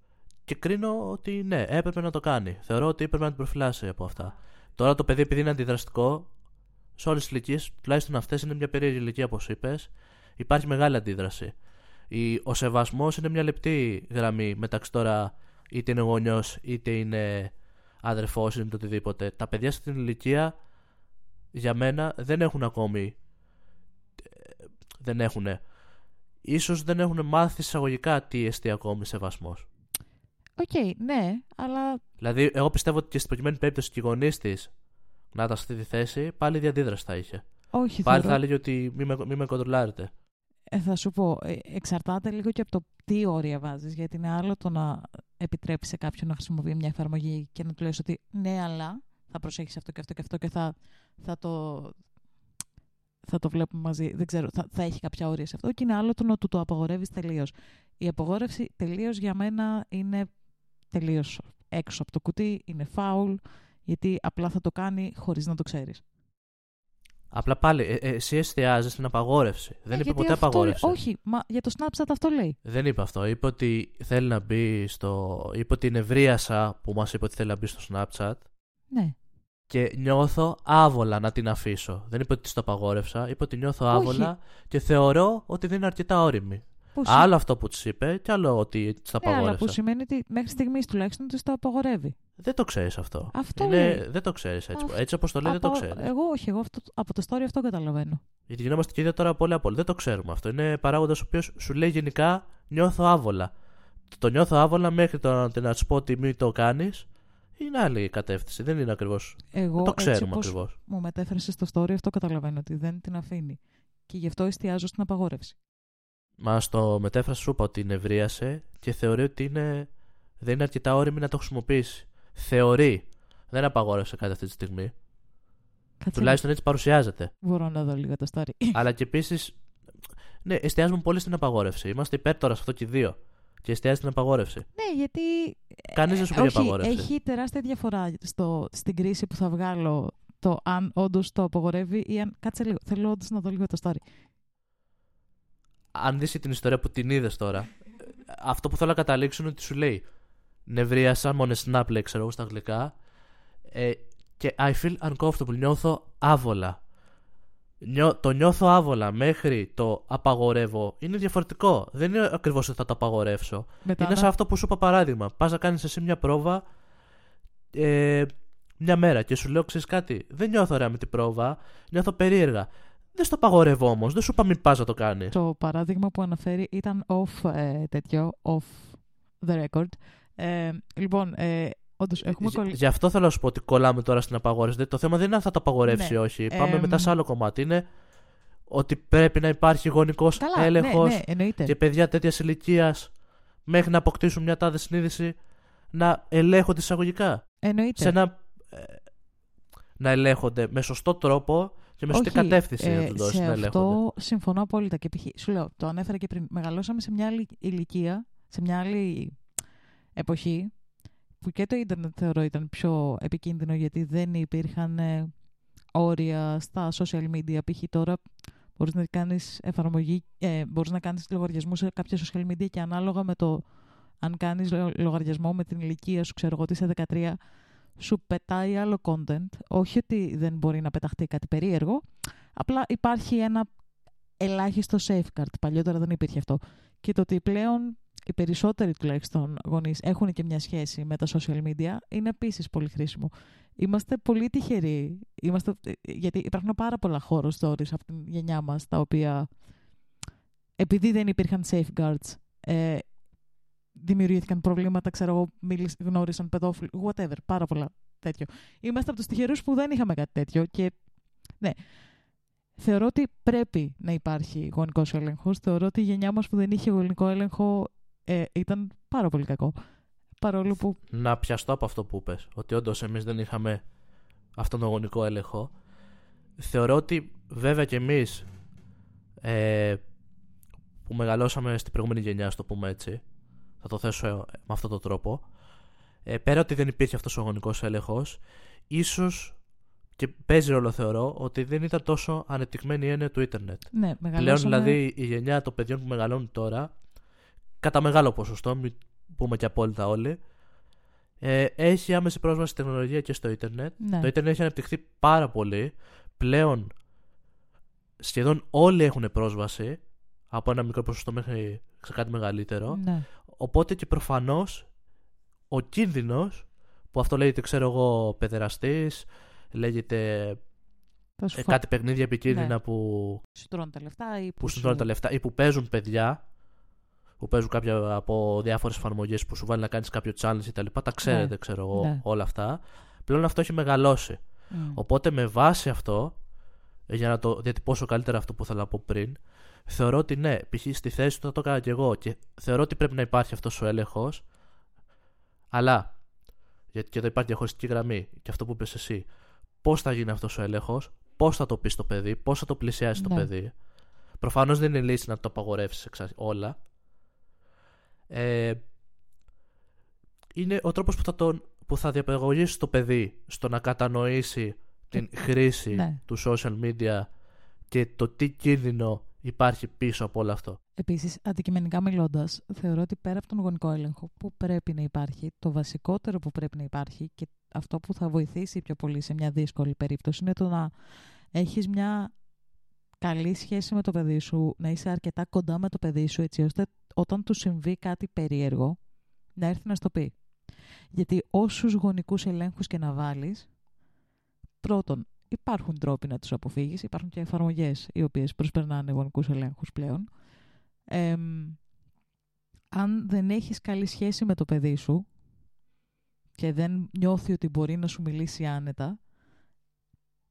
και κρίνω ότι ναι, έπρεπε να το κάνει. Θεωρώ ότι έπρεπε να την προφυλάσει από αυτά. Τώρα το παιδί, επειδή είναι αντιδραστικό, σε όλες τις ηλικίες, τουλάχιστον αυτές, είναι μια περίεργη ηλικία όπως είπες, υπάρχει μεγάλη αντίδραση. Ο σεβασμός είναι μια λεπτή γραμμή μεταξύ τώρα είτε είναι γονιός είτε είναι αδερφός ή οτιδήποτε. Τα παιδιά στην ηλικία για μένα δεν έχουν ακόμη. Ίσως δεν έχουν μάθει εισαγωγικά τι εστί ακόμη σεβασμός. Ναι, αλλά. Δηλαδή, εγώ πιστεύω ότι και στην προκειμένη περίπτωση και οι γονείς της να ήταν σε αυτή τη θέση, πάλι διαντίδραση θα είχε. Όχι, πάλι θα έλεγε ότι μη με κοντρολάρετε. Θα σου πω, εξαρτάται λίγο και από το τι όρια βάζεις, γιατί είναι άλλο το να επιτρέπεις σε κάποιον να χρησιμοποιεί μια εφαρμογή και να του λες ότι ναι, αλλά θα προσέχεις αυτό και αυτό και αυτό και θα το βλέπουμε μαζί, δεν ξέρω, θα έχει κάποια όρια σε αυτό, και είναι άλλο το να του το απαγορεύεις τελείως. Η απαγόρευση τελείως για μένα είναι τελείως έξω από το κουτί, είναι φάουλ, γιατί απλά θα το κάνει χωρίς να το ξέρεις. Απλά πάλι, εσύ εστιάζεις στην απαγόρευση. Δεν είπε ποτέ απαγόρευση. Όχι, μα για το Snapchat αυτό λέει. Δεν είπε αυτό. Είπε ότι θέλει να μπει στο. Είπε ότι είναι ευρίασα που μας είπε ότι θέλει να μπει στο Snapchat. Ναι. και νιώθω άβολα να την αφήσω. Δεν είπα ότι της το απαγόρευσα, είπα ότι νιώθω άβολα. Όχι. Και θεωρώ ότι δεν είναι αρκετά όριμη. Άλλο αυτό που της είπε και άλλο ότι της το απαγόρευσα. Αλλά που σημαίνει ότι μέχρι στιγμής τουλάχιστον της το απαγορεύει. Δεν το ξέρεις αυτό. Δεν το ξέρεις έτσι. Έτσι όπως το λέει δεν το ξέρεις. Εγώ από το story αυτό καταλαβαίνω. Γιατί γινόμαστε και ίδια τώρα πολύ απ' όλα. Δεν το ξέρουμε αυτό. Είναι παράγοντας ο οποίος σου λέει γενικά νιώθω άβολα. Το νιώθω άβολα μέχρι το να σου πω ότι μην το κάνεις. Είναι άλλη κατεύθυνση. Δεν είναι ακριβώς. Εγώ, το ξέρουμε ακριβώς. Μου μετέφερες στο story αυτό καταλαβαίνω ότι δεν την αφήνει. Και γι' αυτό εστιάζω στην απαγόρευση. Μα στο μετέφραση σου είπα ότι νευρίασε και θεωρεί ότι δεν είναι αρκετά όριμη να το χρησιμοποιήσει. Θεωρεί. Δεν απαγόρευσε κάτι αυτή τη στιγμή. Τουλάχιστον έτσι παρουσιάζεται. Μπορώ να δω λίγο το story. Αλλά και επίσης. Ναι, εστιάζουμε πολύ στην απαγόρευση. Είμαστε υπέρ τώρα σε αυτό και δύο. Και εστιάζει την απαγόρευση. Ναι, γιατί. Κανείς δεν σου πει απαγόρευση. Έχει τεράστια διαφορά στην κρίση που θα βγάλω το αν όντως το απαγορεύει ή αν. Κάτσε λίγο. Θέλω όντως να δω λίγο το story. Αν δεις την ιστορία που την είδες τώρα, αυτό που θέλω να καταλήξω είναι ότι σου λέει νευρίασα, μόνο snap λέει, ξέρω εγώ στα αγγλικά, και I feel uncomfortable, νιώθω άβολα. Το νιώθω άβολα μέχρι το απαγορεύω είναι διαφορετικό. Δεν είναι ακριβώς ότι θα το απαγορεύσω. Μετά, είναι σαν αυτό που σου είπα παράδειγμα. Πας να κάνεις εσύ μια πρόβα μια μέρα και σου λέω ξέρεις κάτι, δεν νιώθω ωραία με την πρόβα, νιώθω περίεργα. Δεν στο απαγορεύω όμως, δεν σου είπα μην πας να το κάνεις. Το παράδειγμα που αναφέρει ήταν off off the record. Λοιπόν, όντως έχουμε γι' αυτό θέλω να σου πω ότι κολλάμε τώρα στην απαγόρευση. Το θέμα δεν είναι αν θα το απαγορεύσει ή όχι. Πάμε μετά σε άλλο κομμάτι. Είναι ότι πρέπει να υπάρχει γονικός έλεγχος και παιδιά τέτοιας ηλικίας μέχρι να αποκτήσουν μια τάδε συνείδηση να ελέγχονται εισαγωγικά. Εννοείται. Να ελέγχονται με σωστό τρόπο. Και με σωστή κατεύθυνση να του δώσει να ελέγχονται. Αυτό συμφωνώ απόλυτα. Και σου λέω, το ανέφερα και πριν. Μεγαλώσαμε σε μια άλλη ηλικία, σε μια άλλη εποχή, που και το ίντερνετ θεωρώ ήταν πιο επικίνδυνο γιατί δεν υπήρχαν όρια στα social media. Π.χ. τώρα μπορείς να κάνεις εφαρμογή, μπορείς να κάνεις λογαριασμού σε κάποια social media και ανάλογα με το αν κάνεις λογαριασμό με την ηλικία σου, ξέρω εγώ, τι σε 13. Σου πετάει άλλο content, όχι ότι δεν μπορεί να πεταχτεί κάτι περίεργο, απλά υπάρχει ένα ελάχιστο safeguard, παλιότερα δεν υπήρχε αυτό. Και το ότι πλέον οι περισσότεροι τουλάχιστον γονείς έχουν και μια σχέση με τα social media είναι επίσης πολύ χρήσιμο. Είμαστε πολύ τυχεροί, γιατί υπάρχουν πάρα πολλά horror stories από την γενιά μας, τα οποία επειδή δεν υπήρχαν safeguards, δημιουργήθηκαν προβλήματα, ξέρω εγώ, γνώρισαν παιδόφιλοι, whatever, πάρα πολλά τέτοιο. Είμαστε από τους τυχερούς που δεν είχαμε κάτι τέτοιο και ναι, θεωρώ ότι πρέπει να υπάρχει γονικός έλεγχος. Θεωρώ ότι η γενιά μας που δεν είχε γονικό έλεγχο ήταν πάρα πολύ κακό. Παρόλο που... Να πιαστώ από αυτό που είπες, ότι όντως εμείς δεν είχαμε αυτόν τον γονικό έλεγχο. Θεωρώ ότι βέβαια κι εμείς που μεγαλώσαμε στην προηγούμενη γενιά, στο πούμε έτσι, θα το θέσω με αυτόν τον τρόπο. Πέρα ότι δεν υπήρχε αυτός ο γονικός έλεγχος, ίσως και παίζει ρόλο θεωρώ ότι δεν ήταν τόσο ανεπτυγμένη η έννοια του ίντερνετ. Ναι, πλέον δηλαδή η γενιά των παιδιών που μεγαλώνουν τώρα, κατά μεγάλο ποσοστό, μην πούμε και απόλυτα όλοι, έχει άμεση πρόσβαση στη τεχνολογία και στο ίντερνετ. Ναι. Το ίντερνετ έχει ανεπτυχθεί πάρα πολύ. Πλέον σχεδόν όλοι έχουν πρόσβαση από ένα μικρό ποσοστό μέχρι σε κάτι μεγαλύτερο. Ναι. Οπότε και προφανώς ο κίνδυνος, που αυτό λέγεται ξέρω εγώ παιδεραστής, λέγεται κάτι παιχνίδια επικίνδυνα που σου τρώνε τα λεφτά ή που παίζουν παιδιά, που παίζουν κάποια από διάφορες εφαρμογές που σου βάλει να κάνεις κάποιο challenge κτλ. Τα ξέρετε ξέρω εγώ όλα αυτά. Πλέον αυτό έχει μεγαλώσει. Οπότε με βάση αυτό, για να το διατυπώσω καλύτερα αυτό που ήθελα να πω πριν, θεωρώ ότι ναι, π.χ. στη θέση του θα το έκανα και εγώ και θεωρώ ότι πρέπει να υπάρχει αυτός ο έλεγχος, αλλά γιατί και εδώ υπάρχει διαχωριστική γραμμή και αυτό που είπες εσύ, πώς θα γίνει αυτός ο έλεγχος, πώς θα το πεις στο παιδί, πώς θα το πλησιάσει το παιδί. Προφανώς δεν είναι λύση να το απαγορεύσεις όλα. Είναι ο τρόπος που θα διαπαιδαγωγήσεις το παιδί στο να κατανοήσει την χρήση του social media και το τι κίνδυνο υπάρχει πίσω από όλο αυτό. Επίσης, αντικειμενικά μιλώντας, θεωρώ ότι πέρα από τον γονικό έλεγχο που πρέπει να υπάρχει, το βασικότερο που πρέπει να υπάρχει και αυτό που θα βοηθήσει πιο πολύ σε μια δύσκολη περίπτωση είναι το να έχεις μια καλή σχέση με το παιδί σου, να είσαι αρκετά κοντά με το παιδί σου, έτσι ώστε όταν του συμβεί κάτι περίεργο να έρθει να στο πει. Γιατί όσους γονικούς ελέγχους και να βάλεις, πρώτον, υπάρχουν τρόποι να τους αποφύγεις, υπάρχουν και εφαρμογές οι οποίες προσπερνάνε γονικούς ελέγχους πλέον. Αν δεν έχεις καλή σχέση με το παιδί σου και δεν νιώθει ότι μπορεί να σου μιλήσει άνετα,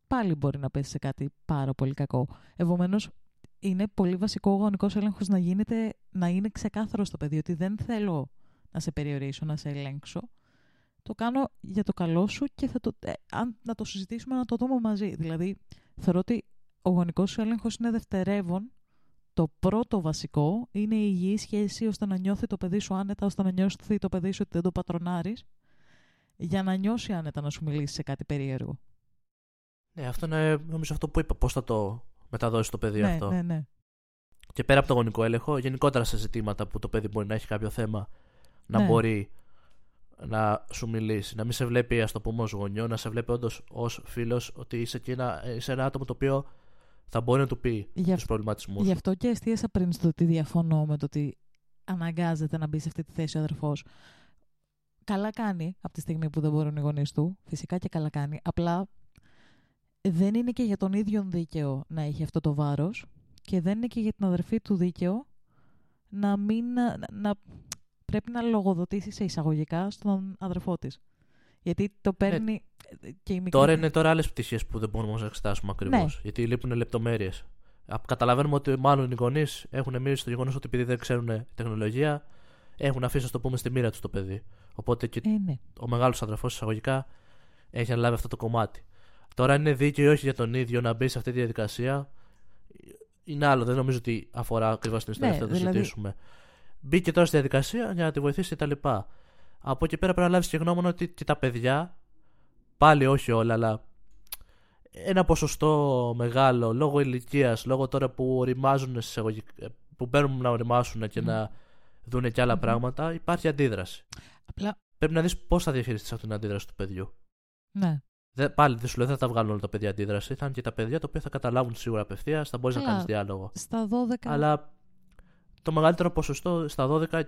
πάλι μπορεί να πέσει σε κάτι πάρα πολύ κακό. Επομένως, είναι πολύ βασικό ο γονικός έλεγχος να είναι ξεκάθαρο στο παιδί, ότι δεν θέλω να σε περιορίσω, να σε ελέγξω. Το κάνω για το καλό σου και να το συζητήσουμε, να το δούμε μαζί. Δηλαδή, θεωρώ ότι ο γονικός έλεγχος είναι δευτερεύον. Το πρώτο βασικό είναι η υγιή σχέση, ώστε να νιώθει το παιδί σου άνετα, ώστε να νιώθει το παιδί σου ότι δεν το πατρονάρεις, για να νιώσει άνετα να σου μιλήσει σε κάτι περίεργο. Ναι, αυτό είναι νομίζω αυτό που είπα. Πώς θα το μεταδώσεις στο παιδί αυτό. Ναι. Και πέρα από το γονικό έλεγχο, γενικότερα σε ζητήματα που το παιδί μπορεί να έχει κάποιο θέμα, να μπορεί να σου μιλήσει, να μην σε βλέπει, ας το πούμε, ως γονιό, να σε βλέπει όντως ως φίλος, ότι είσαι ένα άτομο το οποίο θα μπορεί να του πει τους προβληματισμούς. Γι' αυτό και εστίασα πριν στο ότι διαφωνώ με το ότι αναγκάζεται να μπει σε αυτή τη θέση ο αδερφός. Καλά κάνει από τη στιγμή που δεν μπορούν οι γονείς του, φυσικά και καλά κάνει. Απλά δεν είναι και για τον ίδιο δίκαιο να έχει αυτό το βάρος και δεν είναι και για την αδερφή του δίκαιο να μην. Πρέπει να λογοδοτήσει σε εισαγωγικά στον αδερφό της. Γιατί το παίρνει και η μικρή. Τώρα είναι άλλες πτυχές που δεν μπορούμε να εξετάσουμε ακριβώς. Ναι. Γιατί λείπουν λεπτομέρειες. Καταλαβαίνουμε ότι μάλλον οι γονείς έχουν μείνει στο γεγονός ότι επειδή δεν ξέρουν τεχνολογία, έχουν αφήσει, να το πούμε, στη μοίρα τους το παιδί. Οπότε και ο μεγάλος αδερφός εισαγωγικά έχει αναλάβει αυτό το κομμάτι. Τώρα είναι δίκαιο ή όχι για τον ίδιο να μπει σε αυτή τη διαδικασία, είναι άλλο. Δεν νομίζω ότι αφορά ακριβώς την ιστορία που θα συζητήσουμε. Μπήκε τώρα στη διαδικασία για να τη βοηθήσει κτλ. Από εκεί πέρα πρέπει να λάβει και γνώμονα ότι και τα παιδιά, πάλι όχι όλα, αλλά ένα ποσοστό μεγάλο λόγω ηλικίας, λόγω τώρα που οριμάζουν, που μπαίνουν να οριμάσουν και να δουν και άλλα πράγματα, υπάρχει αντίδραση. Απλά πρέπει να δεις πώς θα διαχειριστείς αυτή την αντίδραση του παιδιού. Ναι. Πάλι δεν σου λέω, δεν θα τα βγάλουν όλα τα παιδιά αντίδραση. Θα είναι και τα παιδιά τα οποία θα καταλάβουν σίγουρα απευθείας, θα μπορείς να κάνεις διάλογο. Στα 12. Αλλά το μεγαλύτερο ποσοστό στα 12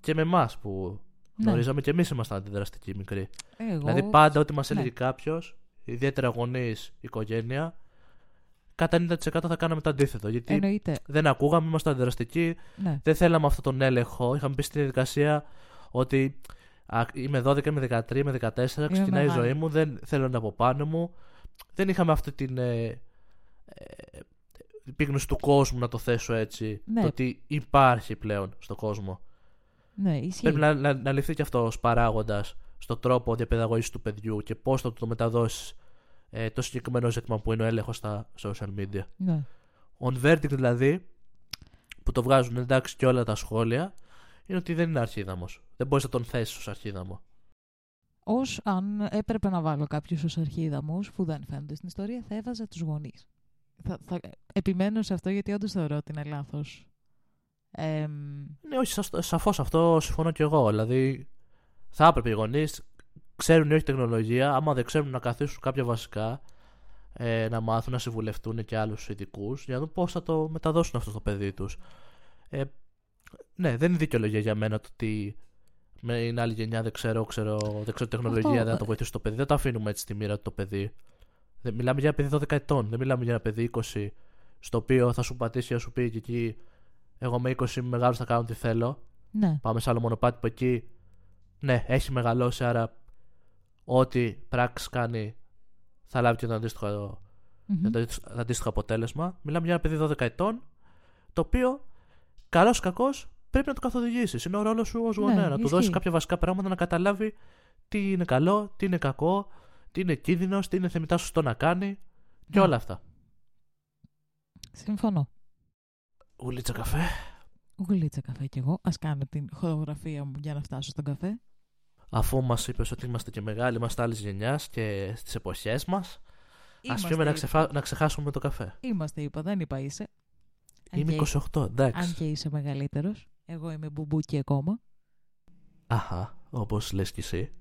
και με εμάς που γνωρίζαμε και εμείς ήμασταν αντιδραστικοί μικροί. Δηλαδή πάντα ό,τι μας έλεγε κάποιος, ιδιαίτερα γονείς, οικογένεια, κατά 90% θα κάναμε το αντίθετο. Γιατί δεν ακούγαμε, ήμασταν αντιδραστικοί, δεν θέλαμε αυτόν τον έλεγχο. Είχαμε πει στη διαδικασία ότι είμαι 12, είμαι 13, είμαι 14, ξεκινάει η ζωή μου, δεν θέλω να είναι από πάνω μου. Δεν είχαμε αυτή την πείγνωση του κόσμου, να το θέσω έτσι, το ότι υπάρχει πλέον στον κόσμο. Ναι, πρέπει να ληφθεί και αυτό ως παράγοντας στον τρόπο διαπαιδαγωγής του παιδιού και πώς θα το μεταδώσεις το συγκεκριμένο ζήτημα που είναι ο έλεγχος στα social media. Ναι. On verdict δηλαδή, που το βγάζουν εντάξει και όλα τα σχόλια, είναι ότι δεν είναι αρχίδαμος. Δεν μπορείς να τον θέσεις ως αρχίδαμο. Ως αν έπρεπε να βάλω κάποιους ως αρχίδαμους που δεν φαίνονται στην ιστορία, θα έβαζα τους γονείς. Θα επιμένω σε αυτό, γιατί όντως θεωρώ ότι είναι λάθος. Ναι, όχι, σαφώς αυτό συμφωνώ και εγώ. Δηλαδή, θα έπρεπε οι γονείς, ξέρουν ή όχι τεχνολογία, άμα δεν ξέρουν, να καθίσουν κάποια βασικά, να μάθουν, να συμβουλευτούν και άλλους ειδικούς, για να δουν πώς θα το μεταδώσουν αυτό στο παιδί τους. Ναι, δεν είναι δικαιολογία για μένα το ότι με την άλλη γενιά δεν ξέρω τεχνολογία, αυτό δεν θα το βοηθήσει το παιδί. Δεν το αφήνουμε έτσι στη μοίρα του το παιδί. Μιλάμε για ένα παιδί 12 ετών, δεν μιλάμε για ένα παιδί 20, στο οποίο θα σου πατήσει να σου πει και εκεί, εγώ με 20 είμαι μεγάλος, θα κάνω τι θέλω. Ναι. Πάμε σε άλλο μονοπάτι που εκεί, ναι, έχει μεγαλώσει, άρα ό,τι πράξη κάνει θα λάβει και το αντίστοιχο, το αντίστοιχο αποτέλεσμα. Μιλάμε για ένα παιδί 12 ετών, το οποίο καλός ή κακός πρέπει να το καθοδηγήσεις. Είναι ο ρόλος σου ως γονέα, να του δώσεις κάποια βασικά πράγματα, να καταλάβει τι είναι καλό, τι είναι κακό, τι είναι κίνδυνος, τι είναι θεμητά σωστό να κάνει και όλα αυτά. Συμφωνώ. Γουλίτσα καφέ. Γουλίτσα καφέ κι εγώ. Ας κάνω την χορογραφία μου για να φτάσω στον καφέ. Αφού μας είπες ότι είμαστε και μεγάλοι, είμαστε άλλης γενιάς και στις εποχές μας, ας πούμε να ξεχάσουμε το καφέ. Είμαστε, είπα, δεν είπα είσαι. Είμαι 28, εντάξει. Αν και είσαι μεγαλύτερος. Εγώ είμαι μπουμπούκι ακόμα. Αχα, όπως λες κι εσύ.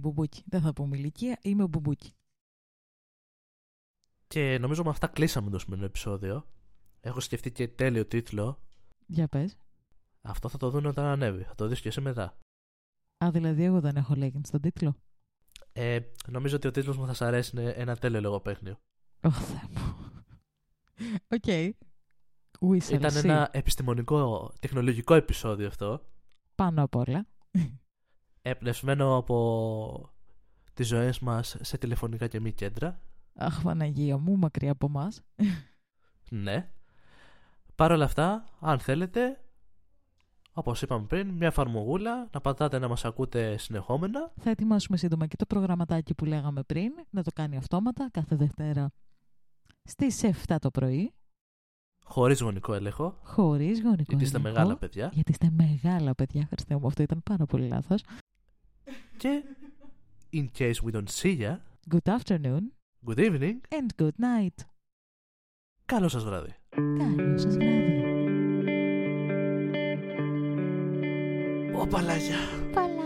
Μπουμπούκι. Δεν θα πούμε ηλικία, είμαι μπουμπούκι. Και νομίζω με αυτά κλείσαμε το σημερινό επεισόδιο. Έχω σκεφτεί και τέλειο τίτλο. Για πες. Αυτό θα το δουν όταν ανέβει. Θα το δεις και εσύ μετά. Α, δηλαδή εγώ δεν έχω λέγει στον τίτλο. Νομίζω ότι ο τίτλος μου θα σ' αρέσει. Είναι ένα τέλειο λογοπαίχνιο. Οκ. Ήταν ένα επιστημονικό, τεχνολογικό επεισόδιο αυτό. Πάνω απ' όλα. Εμπνευσμένο από τις ζωές μας σε τηλεφωνικά και μη κέντρα. Αχ, Παναγία μου, μακριά από εμάς. Ναι. Παρ' όλα αυτά, αν θέλετε, όπως είπαμε πριν, μια εφαρμογούλα να πατάτε να μας ακούτε συνεχόμενα. Θα ετοιμάσουμε σύντομα και το προγραμματάκι που λέγαμε πριν, να το κάνει αυτόματα κάθε Δευτέρα στις 7 το πρωί. Χωρίς γονικό έλεγχο. Γιατί είστε μεγάλα παιδιά. Χριστέ μου, αυτό ήταν πάρα πολύ λάθος. Και in case we don't see ya. Good afternoon. Good evening. And good night. Καλό σας βράδυ. Ωπαλάκια.